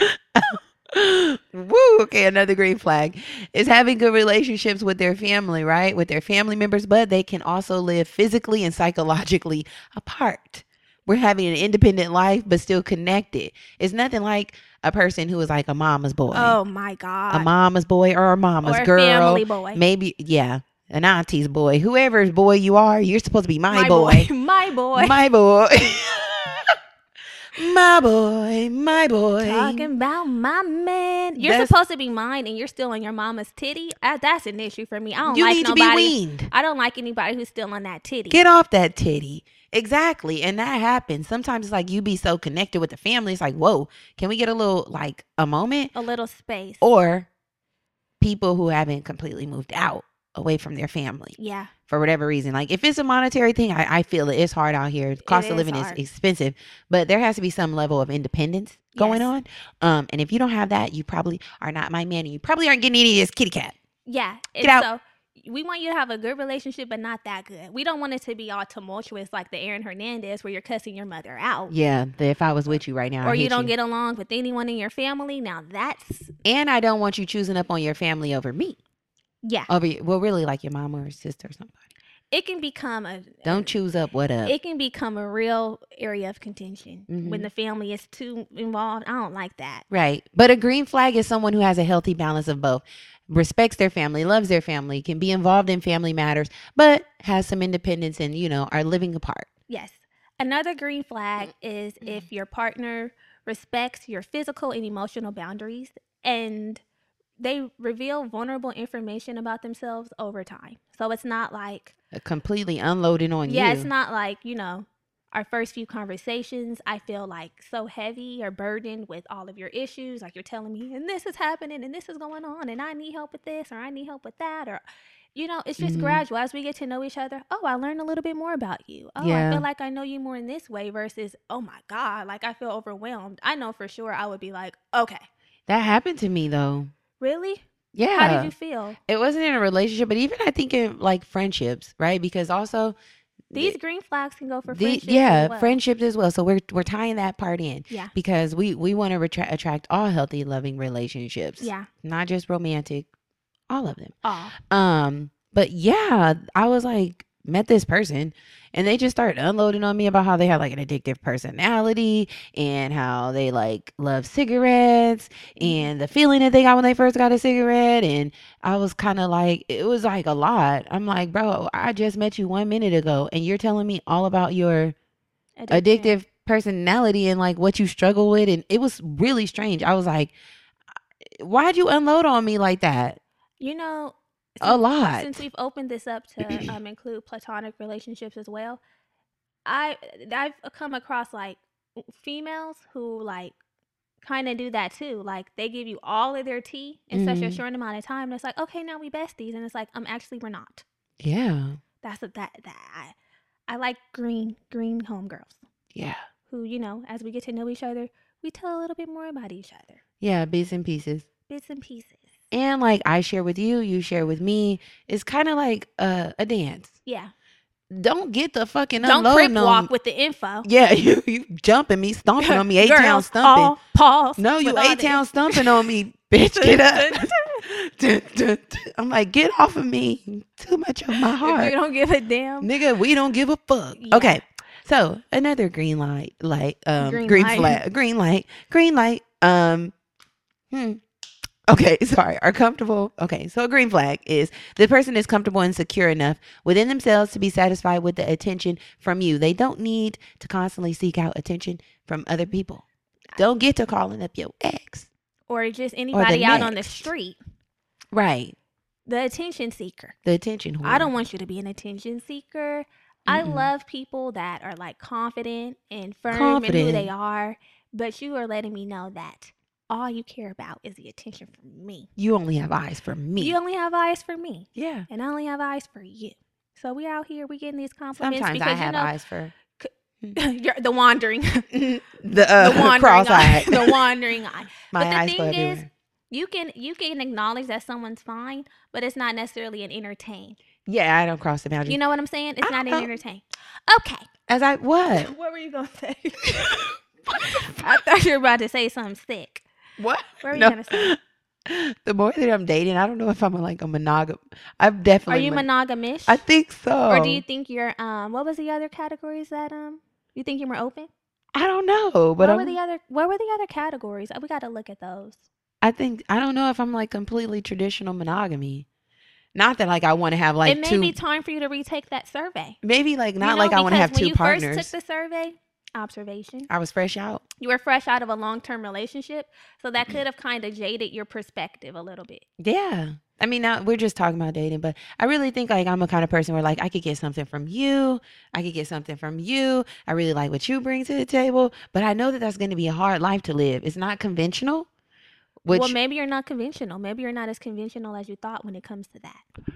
Woo, okay, another green flag is having good relationships with their family, right? With their family members, but they can also live physically and psychologically apart. We're having an independent life, but still connected. It's nothing like a person who is like a mama's boy. Oh my God. A mama's boy or a mama's girl. Or a family boy. Maybe, yeah. An auntie's boy. Whoever's boy you are, you're supposed to be my boy. My boy. My boy. Talking about my man. That's supposed to be mine, and you're still on your mama's titty. That's an issue for me. I don't like nobody. You need to be weaned. I don't like anybody who's still on that titty. Get off that titty. Exactly. And that happens. Sometimes it's like you be so connected with the family. It's like, whoa, can we get a little, like, a moment? A little space. Or people who haven't completely moved out away from their family. Yeah. For whatever reason. Like, if it's a monetary thing, I feel it. It's hard out here. Cost of living is expensive. But there has to be some level of independence going on. And if you don't have that, you probably are not my man. And you probably aren't getting any of this kitty cat. Yeah. Get out. So, we want you to have a good relationship, but not that good. We don't want it to be all tumultuous like the Aaron Hernandez where you're cussing your mother out. Yeah, if I was with you right now. Or you don't get along with anyone in your family. Now that's... And I don't want you choosing up on your family over me. Yeah. Or be, well, really like your mom or your sister or somebody. It can become a... Don't choose up what up. It can become a real area of contention when the family is too involved. I don't like that. Right. But a green flag is someone who has a healthy balance of both. Respects their family, loves their family, can be involved in family matters, but has some independence and, you know, are living apart. Yes. Another green flag is if your partner respects your physical and emotional boundaries and they reveal vulnerable information about themselves over time. So it's not like... completely unloading on you. Yeah, it's not like, you know, our first few conversations, I feel like so heavy or burdened with all of your issues. Like you're telling me, and this is happening, and this is going on, and I need help with this, or I need help with that, or... You know, it's just gradual. As we get to know each other, oh, I learned a little bit more about you. Oh, yeah. I feel like I know you more in this way versus, oh, my God, like I feel overwhelmed. I know for sure I would be like, okay. That happened to me, though. Really? Yeah. How did you feel? It wasn't in a relationship, but even I think in like friendships, right? Because also... These green flags can go for friendships as well. Friendships as well. So we're tying that part in because we want to attract all healthy, loving relationships. Yeah. Not just romantic. All of them. But yeah, I was like, met this person and they just started unloading on me about how they had like an addictive personality and how they like love cigarettes and the feeling that they got when they first got a cigarette. And I was kind of like, it was like a lot. I'm like, bro, I just met you 1 minute ago and you're telling me all about your addictive personality and like what you struggle with. And it was really strange. I was like, why'd you unload on me like that? You know, a lot. Since we've opened this up to include platonic relationships as well, I've come across like females who like kind of do that too. Like they give you all of their tea in such a short amount of time, and it's like, okay, now we besties, and it's like, actually we're not. Yeah, that's what I like green homegirls. Yeah, who, you know, as we get to know each other, we tell a little bit more about each other. Yeah, bits and pieces. And like I share with you, you share with me. It's kind of like a dance. Yeah. Don't get the fucking unloading. Don't crip walk with the info. Yeah, you jumping me, stomping on me, 8-town stomping. All pause. No, you 8-town stomping on me, bitch. Get up. I'm like, get off of me. Too much of my heart. You don't give a damn, nigga. We don't give a fuck. Yeah. Okay. So another green light, green light. Okay, sorry, are comfortable. Okay, so a green flag is the person is comfortable and secure enough within themselves to be satisfied with the attention from you. They don't need to constantly seek out attention from other people. Don't get to calling up your ex. Or just anybody out on the street. Right. The attention seeker. The attention whore. I don't want you to be an attention seeker. Mm-hmm. I love people that are like confident and firm in who they are, but you are letting me know that all you care about is the attention from me. You only have eyes for me. Yeah. And I only have eyes for you. So we out here, we getting these compliments. Sometimes because, I have eyes for... the wandering. The wandering cross-eyed. The wandering eye. But the thing is, you can acknowledge that someone's fine, but it's not necessarily an entertain. Yeah, I don't cross the boundary. You know what I'm saying? It's not an entertain. Okay. What were you going to say? I thought you were about to say something sick. What? What were you going to say? The boy that I'm dating, I don't know if I'm like a monogamous. I'm definitely. Are you monogamish? I think so. Or do you think you're what was the other categories that you think you're more open? I don't know, but what were the other categories? We got to look at those. I don't know if I'm like completely traditional monogamy. Not that like I want to have like It may be time for you to retake that survey. Maybe like not like I want to have two partners. When you first took the survey, observation. I was fresh out. You were fresh out of a long-term relationship, so that could have kind of jaded your perspective a little bit. Yeah. I mean, now we're just talking about dating, but I really think like I'm a kind of person where like I could get something from you. I really like what you bring to the table, but I know that that's going to be a hard life to live. It's not conventional. Well, maybe you're not conventional. Maybe you're not as conventional as you thought when it comes to that.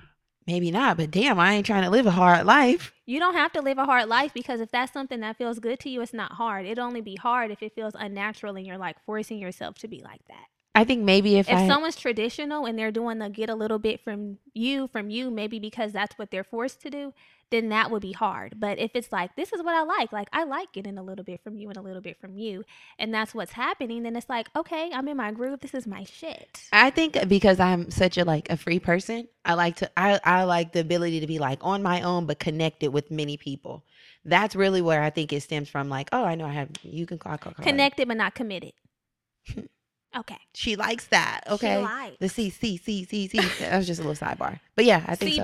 Maybe not, but damn, I ain't trying to live a hard life. You don't have to live a hard life because if that's something that feels good to you, it's not hard. It'd only be hard if it feels unnatural and you're like forcing yourself to be like that. I think maybe if someone's traditional and they're doing the get a little bit from you, maybe because that's what they're forced to do, then that would be hard. But if it's like, this is what I like I like getting a little bit from you and a little bit from you, and that's what's happening, then it's like, okay, I'm in my groove. This is my shit. I think because I'm such a free person, I like the ability to be on my own, but connected with many people. That's really where I think it stems from. Oh, I know I have, you can call connected, but not committed. Okay. She likes that. Okay. She likes. The C. That was just a little sidebar. But yeah, I think so.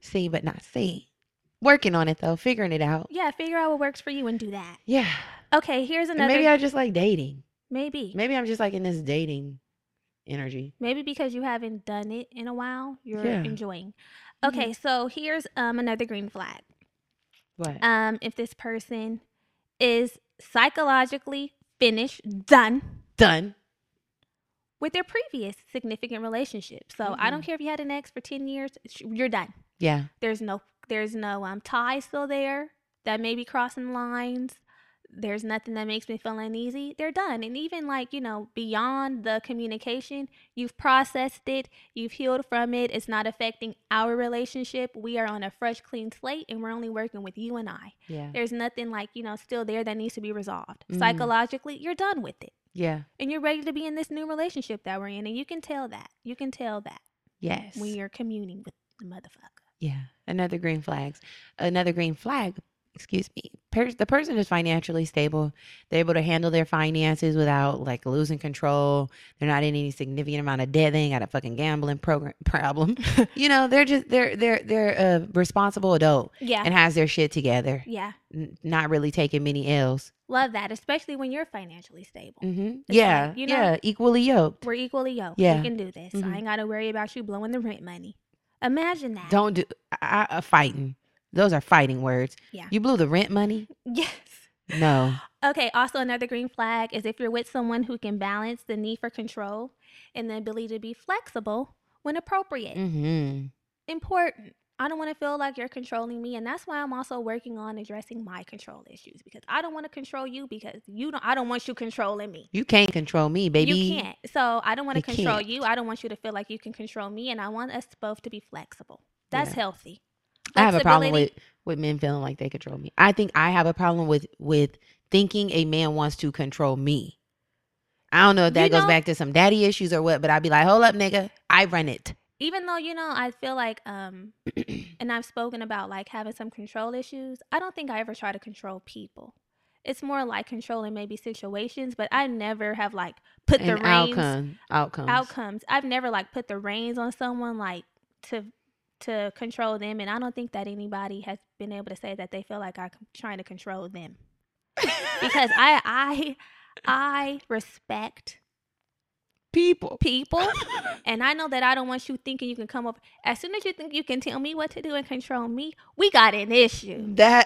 C, but not C. Working on it though. Figuring it out. Yeah. Figure out what works for you and do that. Yeah. Okay. Here's another. And maybe I just like dating. Maybe I'm just in this dating energy. Maybe because you haven't done it in a while, you're enjoying. Okay. Mm-hmm. So here's another green flag. What? If this person is psychologically finished, done. with their previous significant relationship. So I don't care if you had an ex for 10 years, you're done. Yeah. There's no ties still there that may be crossing lines. There's nothing that makes me feel uneasy. They're done. And even beyond the communication, you've processed it, you've healed from it. It's not affecting our relationship. We are on a fresh, clean slate and we're only working with you and I. Yeah. There's nothing still there that needs to be resolved. Mm-hmm. Psychologically, you're done with it. Yeah. And you're ready to be in this new relationship that we're in. And you can tell that. Yes. When you're communing with the motherfucker. Yeah. Another green flag, excuse me. The person is financially stable. They're able to handle their finances without losing control. They're not in any significant amount of debt. They ain't got a fucking gambling problem. They're a responsible adult. Yeah. And has their shit together. Yeah. Not really taking many L's. Love that, especially when you're financially stable. Mm-hmm. Yeah, equally yoked. We're equally yoked. Yeah. We can do this. Mm-hmm. I ain't got to worry about you blowing the rent money. Imagine that. Don't do fighting. Those are fighting words. Yeah. You blew the rent money? Yes. No. Okay, also another green flag is if you're with someone who can balance the need for control and the ability to be flexible when appropriate. Mm-hmm. Important. I don't want to feel like you're controlling me, and that's why I'm also working on addressing my control issues, because I don't want to control you because I don't want you controlling me. You can't control me, baby. You can't. So I don't want to control you. I don't want you to feel like you can control me, and I want us both to be flexible. That's healthy. I have a problem with men feeling like they control me. I think I have a problem with thinking a man wants to control me. I don't know if that goes back to some daddy issues or what, but I'd be like, hold up, nigga. I run it. Even though, I feel and I've spoken about having some control issues. I don't think I ever try to control people. It's more like controlling maybe situations, but I never have put the reins. Outcomes. I've never put the reins on someone to control them. And I don't think that anybody has been able to say that they feel like I'm trying to control them. Because I respect people and I know that I don't want you thinking you can come up as soon as you think you can tell me what to do and control me. We got an issue I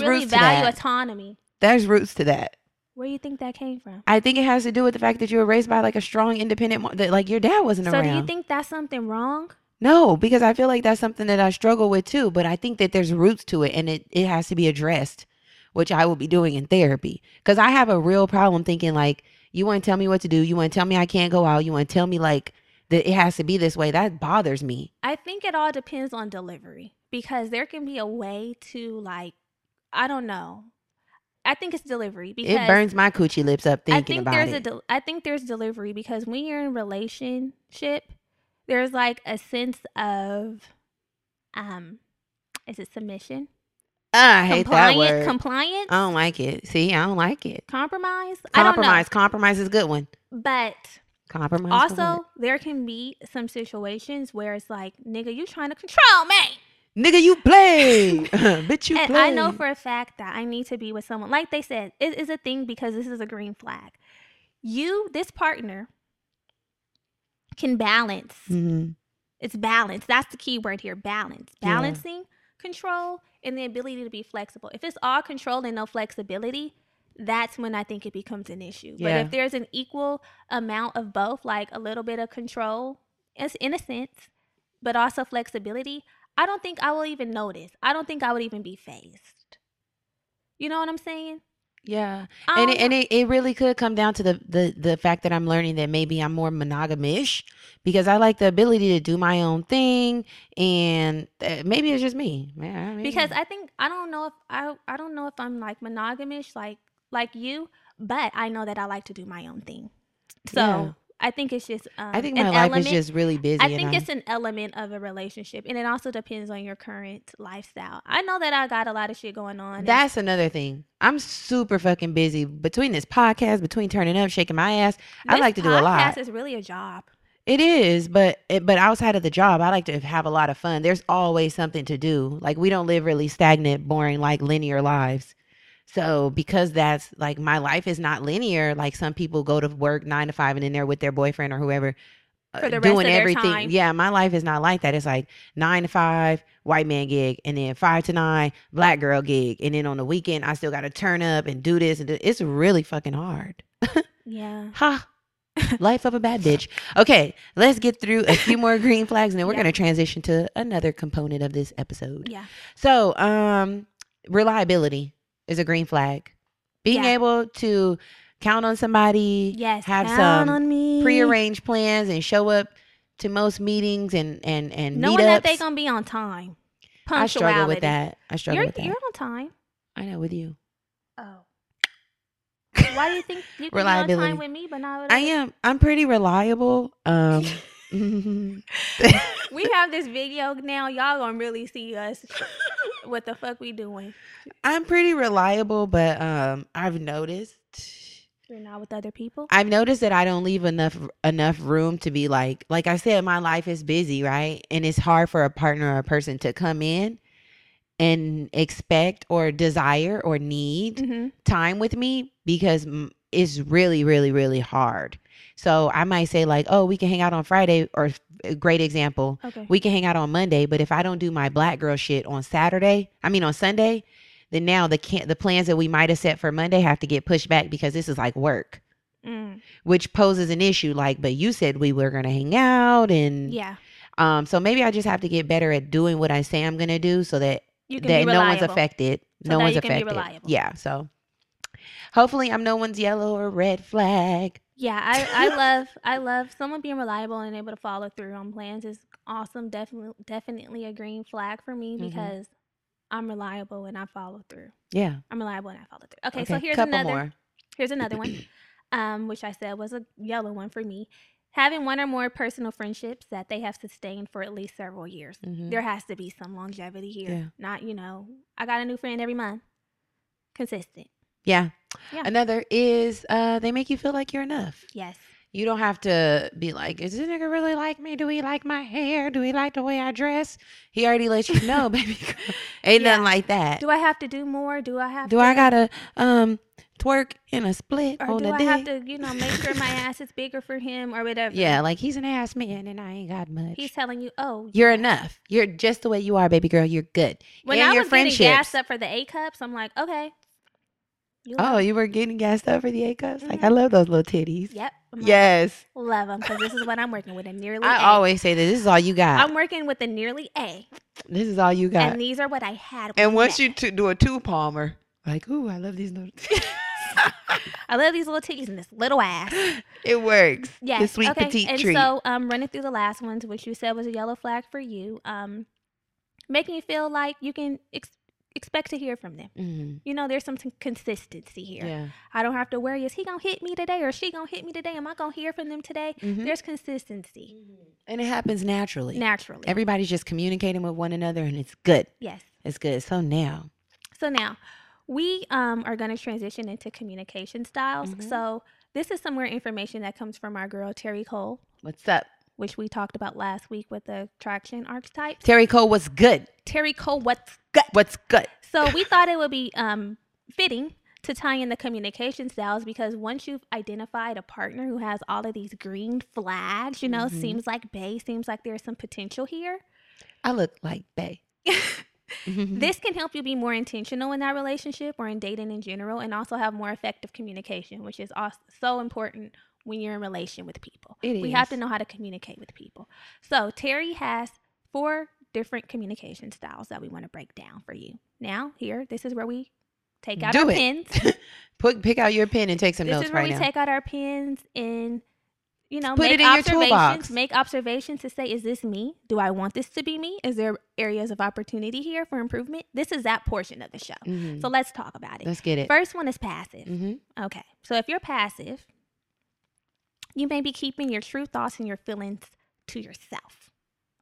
really value autonomy. There's roots to that. Where do you think that came from? I think it has to do with the fact that you were raised by a strong independent that your dad wasn't around. So do you think that's something wrong? No, because I feel like that's something that I struggle with too, but I think that there's roots to it and it has to be addressed, which I will be doing in therapy. Because I have a real problem thinking you want to tell me what to do. You want to tell me I can't go out. You want to tell me that it has to be this way. That bothers me. I think it all depends on delivery, because there can be a way to I don't know. I think it's delivery. Because it burns my coochie lips up thinking about it. I think there's delivery, because when you're in a relationship, there's a sense of, is it submission? I hate that word. Compliance. I don't like it. See, I don't like it. Compromise. I don't know. Compromise is a good one. But compromise. Also, there can be some situations where it's nigga, you trying to control me. Nigga, you play. Bitch, you play. I know for a fact that I need to be with someone. Like they said, it is a thing, because this is a green flag. This partner can balance. Mm-hmm. It's balance. That's the key word here. Balance. Balancing. Yeah. Control and the ability to be flexible. If it's all control and no flexibility, that's when I think it becomes an issue. Yeah. But if there's an equal amount of both, a little bit of control, it's innocence, but also flexibility, I don't think I will even notice. I don't think I would even be phased. You know what I'm saying? Yeah. And it really could come down to the fact that I'm learning that maybe I'm more monogamish because I like the ability to do my own thing. And maybe it's just me. Yeah, maybe. Because I think, I don't know if I'm like monogamish, like you, but I know that I like to do my own thing. So yeah. I think it's just, I think my life is just really busy. I think it's an element of a relationship, and it also depends on your current lifestyle. I know that I got a lot of shit going on. That's another thing. I'm super fucking busy between this podcast, between turning up, shaking my ass. I like to do a lot. This podcast is really a job. It is, but outside of the job, I like to have a lot of fun. There's always something to do. Like, we don't live really stagnant, boring, like linear lives. So because that's like, my life is not linear. Like, some people go to work 9 to 5 and in there with their boyfriend or whoever for the doing rest of everything. Their time. Yeah. My life is not like that. It's like 9 to 5 white man gig, and then 5 to 9 black girl gig. And then on the weekend, I still got to turn up and do this. It's really fucking hard. Yeah. Ha. Life of a bad bitch. Okay. Let's get through a few more green flags, and then we're going to transition to another component of this episode. Yeah. So, reliability is a green flag. Being able to count on somebody, have some prearranged plans, and show up to most meetings and knowing that they're gonna be on time. Punctuality. I struggle with that. You're on time. I know, with you. Oh, why do you think you can be on time with me, but not with I am? I'm pretty reliable. We have this video now. Y'all gonna really see us. What the fuck we doing? I'm pretty reliable, but I've noticed you're not with other people. I've noticed that I don't leave enough room to be like I said, my life is busy, right? And it's hard for a partner or a person to come in and expect or desire or need time with me, because it's really, really, really hard. So I might say like, oh, we can hang out on Friday, or a great example. Okay. We can hang out on Monday. But if I don't do my black girl shit on Sunday, then now the plans that we might have set for Monday have to get pushed back, because this is like work, which poses an issue. Like, but you said we were going to hang out, and so maybe I just have to get better at doing what I say I'm going to do, so that no one's affected. No one's affected. Yeah. So hopefully I'm no one's yellow or red flag. Yeah, I love someone being reliable and able to follow through on plans is awesome. Definitely a green flag for me, because I'm reliable and I follow through. Yeah. I'm reliable and I follow through. Okay, so here's another one, which I said was a yellow one for me. Having one or more personal friendships that they have sustained for at least several years. There has to be some longevity here. Yeah. Not, I got a new friend every month. Consistent. Yeah. Yeah. Another is they make you feel like you're enough. Yes. You don't have to be like, is this nigga really like me? Do he like my hair? Do he like the way I dress? He already lets you know, baby. Ain't nothing like that. Do I have to do more? Do I gotta twerk in a split? Or do I have to, make sure my ass is bigger for him or whatever? Yeah, like, he's an ass man and I ain't got much. He's telling you, oh, you're enough. You're just the way you are, baby girl. You're good. When I was getting gassed up for the A cups, I'm like, okay. You were getting gassed up for the A cups? Like, I love those little titties. Yep. Yes. Love them, because this is what I'm working with, a nearly A. I always say that this is all you got. I'm working with a nearly A. This is all you got. And these are what I had. And once you do a two-palmer, like, ooh, I love these little titties. I love these little titties and this little ass. It works. Yes. The sweet petite treat. And so running through the last ones, which you said was a yellow flag for you, making you feel like you can expect to hear from them. There's some consistency here. I don't have to worry, is he gonna hit me today or she gonna hit me today? Am I gonna hear from them today? There's consistency, and it happens naturally. Everybody's just communicating with one another, and it's good. Yes, it's good. So now we are going to transition into communication styles. So this is some more information that comes from our girl Terry Cole, what's up, which we talked about last week with the attraction archetypes. Terry Cole was good. Terry Cole, what's good? What's good? So we thought it would be fitting to tie in the communication styles, because once you've identified a partner who has all of these green flags, seems like bae, seems like there's some potential here. I look like bae. This can help you be more intentional in that relationship or in dating in general, and also have more effective communication, which is also so important when you're in relation with people. We have to know how to communicate with people. So Terry has 4 different communication styles that we want to break down for you. Now, here, this is where we Take out your pens. Pick out your pen and take some notes right now. This is where we take out our pens and, you know, put it in your toolbox. Make observations to say, is this me? Do I want this to be me? Is there areas of opportunity here for improvement? This is that portion of the show. Mm-hmm. So let's talk about it. Let's get it. First one is passive. Mm-hmm. Okay. So if you're passive, you may be keeping your true thoughts and your feelings to yourself.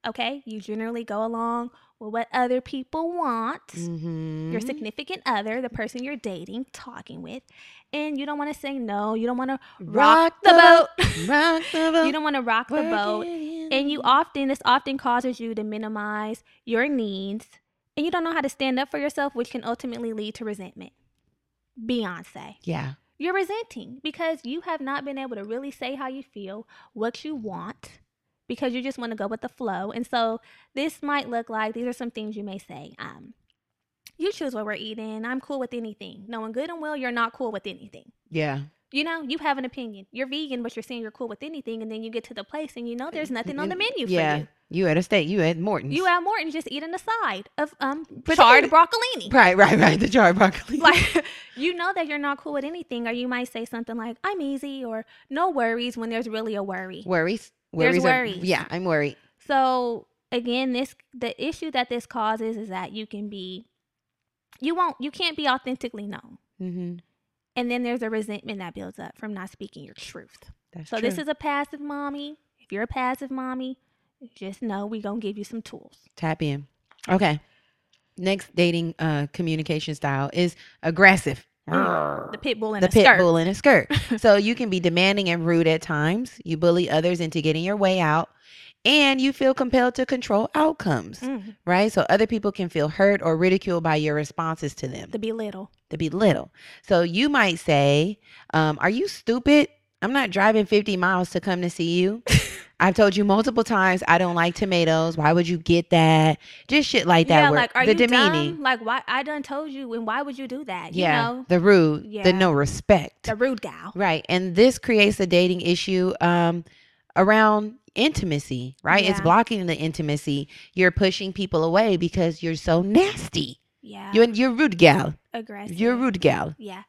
Okay? You generally go along with what other people want, mm-hmm. your significant other, the person you're dating, talking with, and you don't want to say no. You don't want to rock the boat. Rock the boat. You don't want to rock the boat. And you often, this often causes you to minimize your needs, and you don't know how to stand up for yourself, which can ultimately lead to resentment. Beyonce. Yeah. You're resenting because you have not been able to really say how you feel, what you want, because you just want to go with the flow. And so this might look like, these are some things you may say. You choose what we're eating. I'm cool with anything. Knowing good and well, you're not cool with anything. Yeah. You know, you have an opinion. You're vegan, but you're saying you're cool with anything. And then you get to the place and you know there's nothing on the menu for you. You at a steak. You at Morton's. You at Morton's just eating a side of charred broccolini. Right. The charred broccolini. Like, you know that you're not cool with anything, or you might say something like, I'm easy, or no worries, when there's really a worry. There's worries. Yeah, I'm worried. So again, the issue that this causes is that you can't be authentically known. Mm-hmm. And then there's a resentment that builds up from not speaking your truth. That's true. This is a passive mommy. If you're a passive mommy, just know we're going to give you some tools. Tap in. Okay. Next dating communication style is aggressive. The pit bull in a skirt. The pit bull in a skirt. So you can be demanding and rude at times. You bully others into getting your way out. And you feel compelled to control outcomes, right? So other people can feel hurt or ridiculed by your responses to them. To belittle. So you might say, are you stupid? I'm not driving 50 miles to come to see you. I've told you multiple times I don't like tomatoes. Why would you get that? Just shit like that. Yeah, like, are you demeaning? Dumb? Like, why? I done told you, and why would you do that? You know? The rude, the no respect. The rude gal. Right. And this creates a dating issue around intimacy, right? Yeah. It's blocking the intimacy. You're pushing people away because you're so nasty. Yeah. You're rude gal. Aggressive. You're rude gal. Yeah.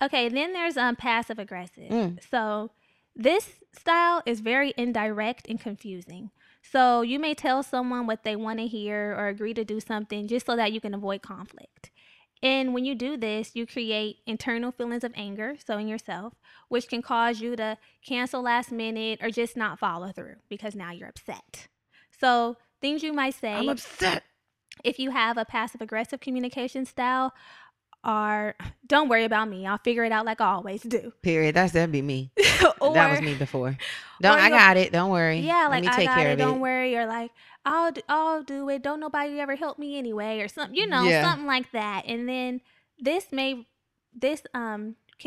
Okay. Then there's passive aggressive. So this style is very indirect and confusing. So you may tell someone what they want to hear or agree to do something just so that you can avoid conflict. And when you do this, you create internal feelings of anger, so in yourself, which can cause you to cancel last minute or just not follow through because now you're upset. So things you might say, I'm upset, if you have a passive-aggressive communication style, are, don't worry about me, I'll figure it out like I always do. Period. That'd be me. Or, that was me before. I got it. Don't worry. Yeah, like, I got it. Don't worry. Or like, I'll do it. Don't nobody ever help me anyway, or something. You know, something like that. And then this can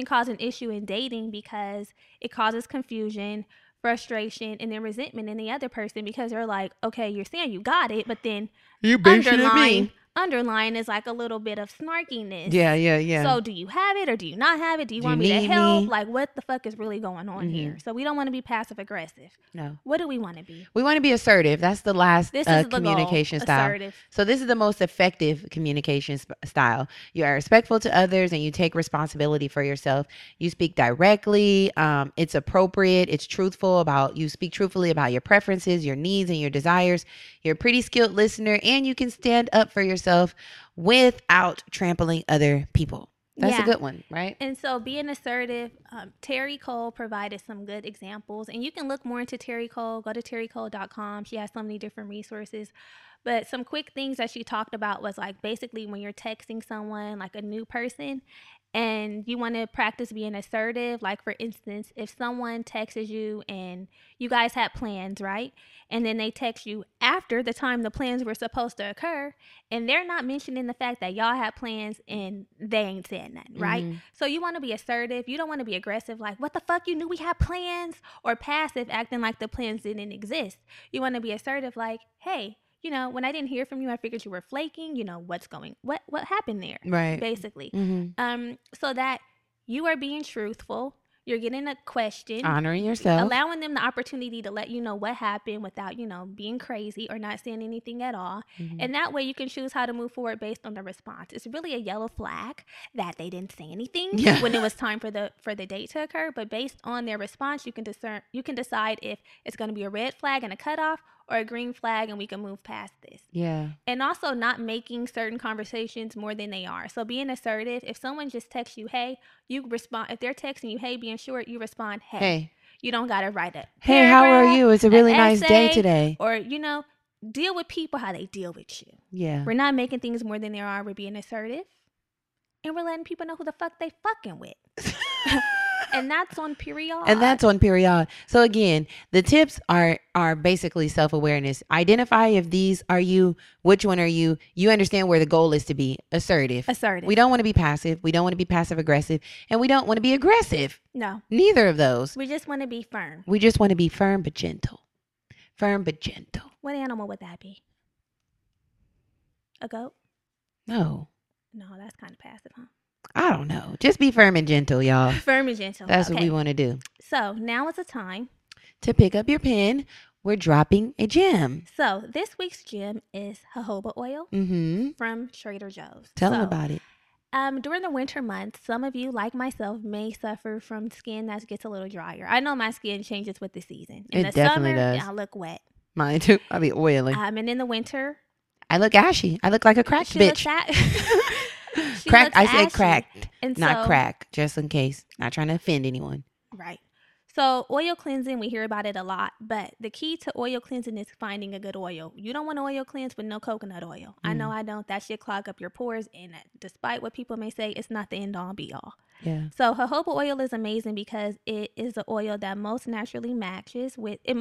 cause an issue in dating because it causes confusion, frustration, and then resentment in the other person because they're like, okay, you're saying you got it, but then you underlying. Underlying is like a little bit of snarkiness. Yeah. So do you have it or do you not have it? Do you want me to help? Like, what the fuck is really going on here? So we don't want to be passive aggressive. No. What do we want to be? We want to be assertive. That's the last communication style. Assertive. So this is the most effective communication style. You are respectful to others and you take responsibility for yourself. You speak directly. It's appropriate. It's truthful about, you speak truthfully about your preferences, your needs, and your desires. You're a pretty skilled listener and you can stand up for yourself without trampling other people. That's a good one, right? And so being assertive, Terry Cole provided some good examples. And you can look more into Terry Cole. Go to terrycole.com. She has so many different resources. But some quick things that she talked about was like basically when you're texting someone, like a new person, and you want to practice being assertive. Like, for instance, if someone texts you and you guys had plans, right? And then they text you after the time the plans were supposed to occur. And they're not mentioning the fact that y'all had plans and they ain't said nothing, right? Mm-hmm. So you want to be assertive. You don't want to be aggressive. Like, what the fuck? You knew we had plans. Or passive, acting like the plans didn't exist. You want to be assertive like, hey, you know, when I didn't hear from you, I figured you were flaking. You know, what happened there? Right. Basically. Mm-hmm. So that you are being truthful. You're getting a question. Honoring yourself. Allowing them the opportunity to let you know what happened without, you know, being crazy or not saying anything at all. Mm-hmm. And that way you can choose how to move forward based on the response. It's really a yellow flag that they didn't say anything when it was time for the date to occur. But based on their response, you can decide if it's going to be a red flag and a cutoff or a green flag, and we can move past this. Yeah. And also not making certain conversations more than they are. So being assertive. If someone just texts you, hey, you respond. If they're texting you, hey, being short, you respond, hey. You don't got to write up. Hey, how are you? It's a really nice day today. Or, you know, deal with people how they deal with you. Yeah. We're not making things more than they are. We're being assertive. And we're letting people know who the fuck they fucking with. And that's on period. So again, the tips are basically self-awareness. Identify if these are you. Which one are you? You understand where the goal is to be. Assertive. We don't want to be passive. We don't want to be passive aggressive. And we don't want to be aggressive. No. Neither of those. We just want to be firm. We just want to be firm but gentle. What animal would that be? A goat? No. No, that's kind of passive, huh? I don't know. Just be firm and gentle, y'all. Firm and gentle. That's okay. What we want to do. So now is the time to pick up your pen. We're dropping a gem. So this week's gem is jojoba oil from Trader Joe's. Tell them about it. During the winter months, some of you, like myself, may suffer from skin that gets a little drier. I know my skin changes with the season. In the summer, I look wet. Mine too. I'll be oily. And in the winter, I look ashy. I look like a crack bitch. I said cracked, not crack, just in case. Not trying to offend anyone. Right. So oil cleansing, we hear about it a lot, but the key to oil cleansing is finding a good oil. You don't want to oil cleanse with no coconut oil. I know I don't. That should clog up your pores, and despite what people may say, it's not the end-all be-all. Yeah. So jojoba oil is amazing because it is the oil that most naturally matches with, It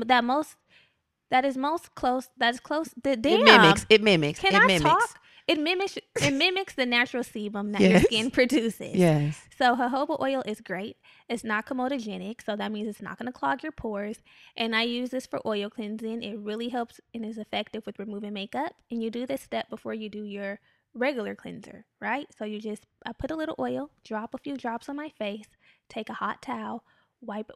mimics the natural sebum that your skin produces. Yes. So jojoba oil is great. It's not comedogenic, so that means it's not going to clog your pores. And I use this for oil cleansing. It really helps and is effective with removing makeup. And you do this step before you do your regular cleanser, right? So I put a little oil, drop a few drops on my face, take a hot towel, wipe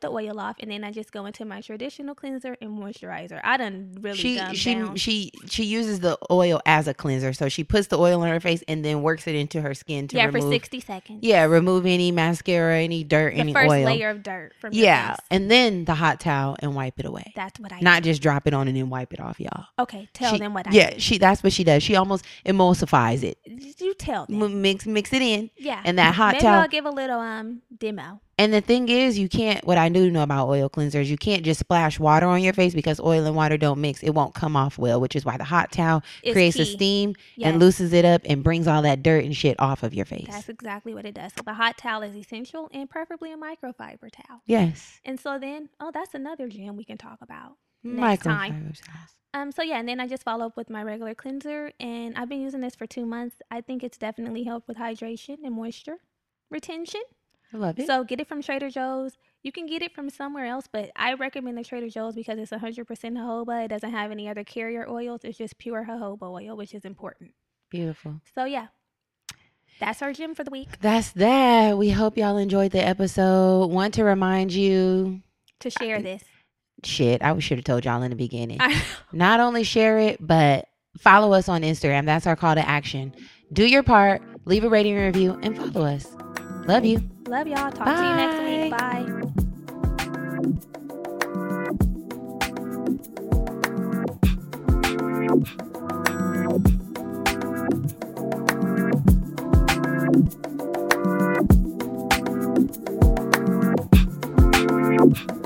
the oil off, and then I just go into my traditional cleanser and moisturizer. I done really dumbed down. She uses the oil as a cleanser, so she puts the oil on her face and then works it into her skin to remove. For 60 seconds. Yeah, remove any mascara, any dirt, any oil. The first layer of dirt from your face. And then the hot towel and wipe it away. That's what I do. Not just drop it on and then wipe it off, y'all. Okay, tell them what I do. Yeah, that's what she does. She almost emulsifies it. You tell them. Mix it in. Yeah. And that hot towel. Maybe I'll give a little demo. And the thing is, you can't, what I do know about oil cleansers, you can't just splash water on your face because oil and water don't mix. It won't come off well, which is why the hot towel creates a steam and loosens it up and brings all that dirt and shit off of your face. That's exactly what it does. So the hot towel is essential, and preferably a microfiber towel. Yes. And so then, that's another gem we can talk about next time. And then I just follow up with my regular cleanser, and I've been using this for 2 months. I think it's definitely helped with hydration and moisture retention. I love it. So get it from Trader Joe's. You can get it from somewhere else, but I recommend the Trader Joe's because it's 100% jojoba. It doesn't have any other carrier oils. It's just pure jojoba oil, which is important. Beautiful. So, that's our gym for the week. That's that. We hope y'all enjoyed the episode. Want to remind you to share this. Shit, I should have told y'all in the beginning. Not only share it, but follow us on Instagram. That's our call to action. Do your part. Leave a rating and review and follow us. Love you. Love y'all. Talk to you next week. Bye.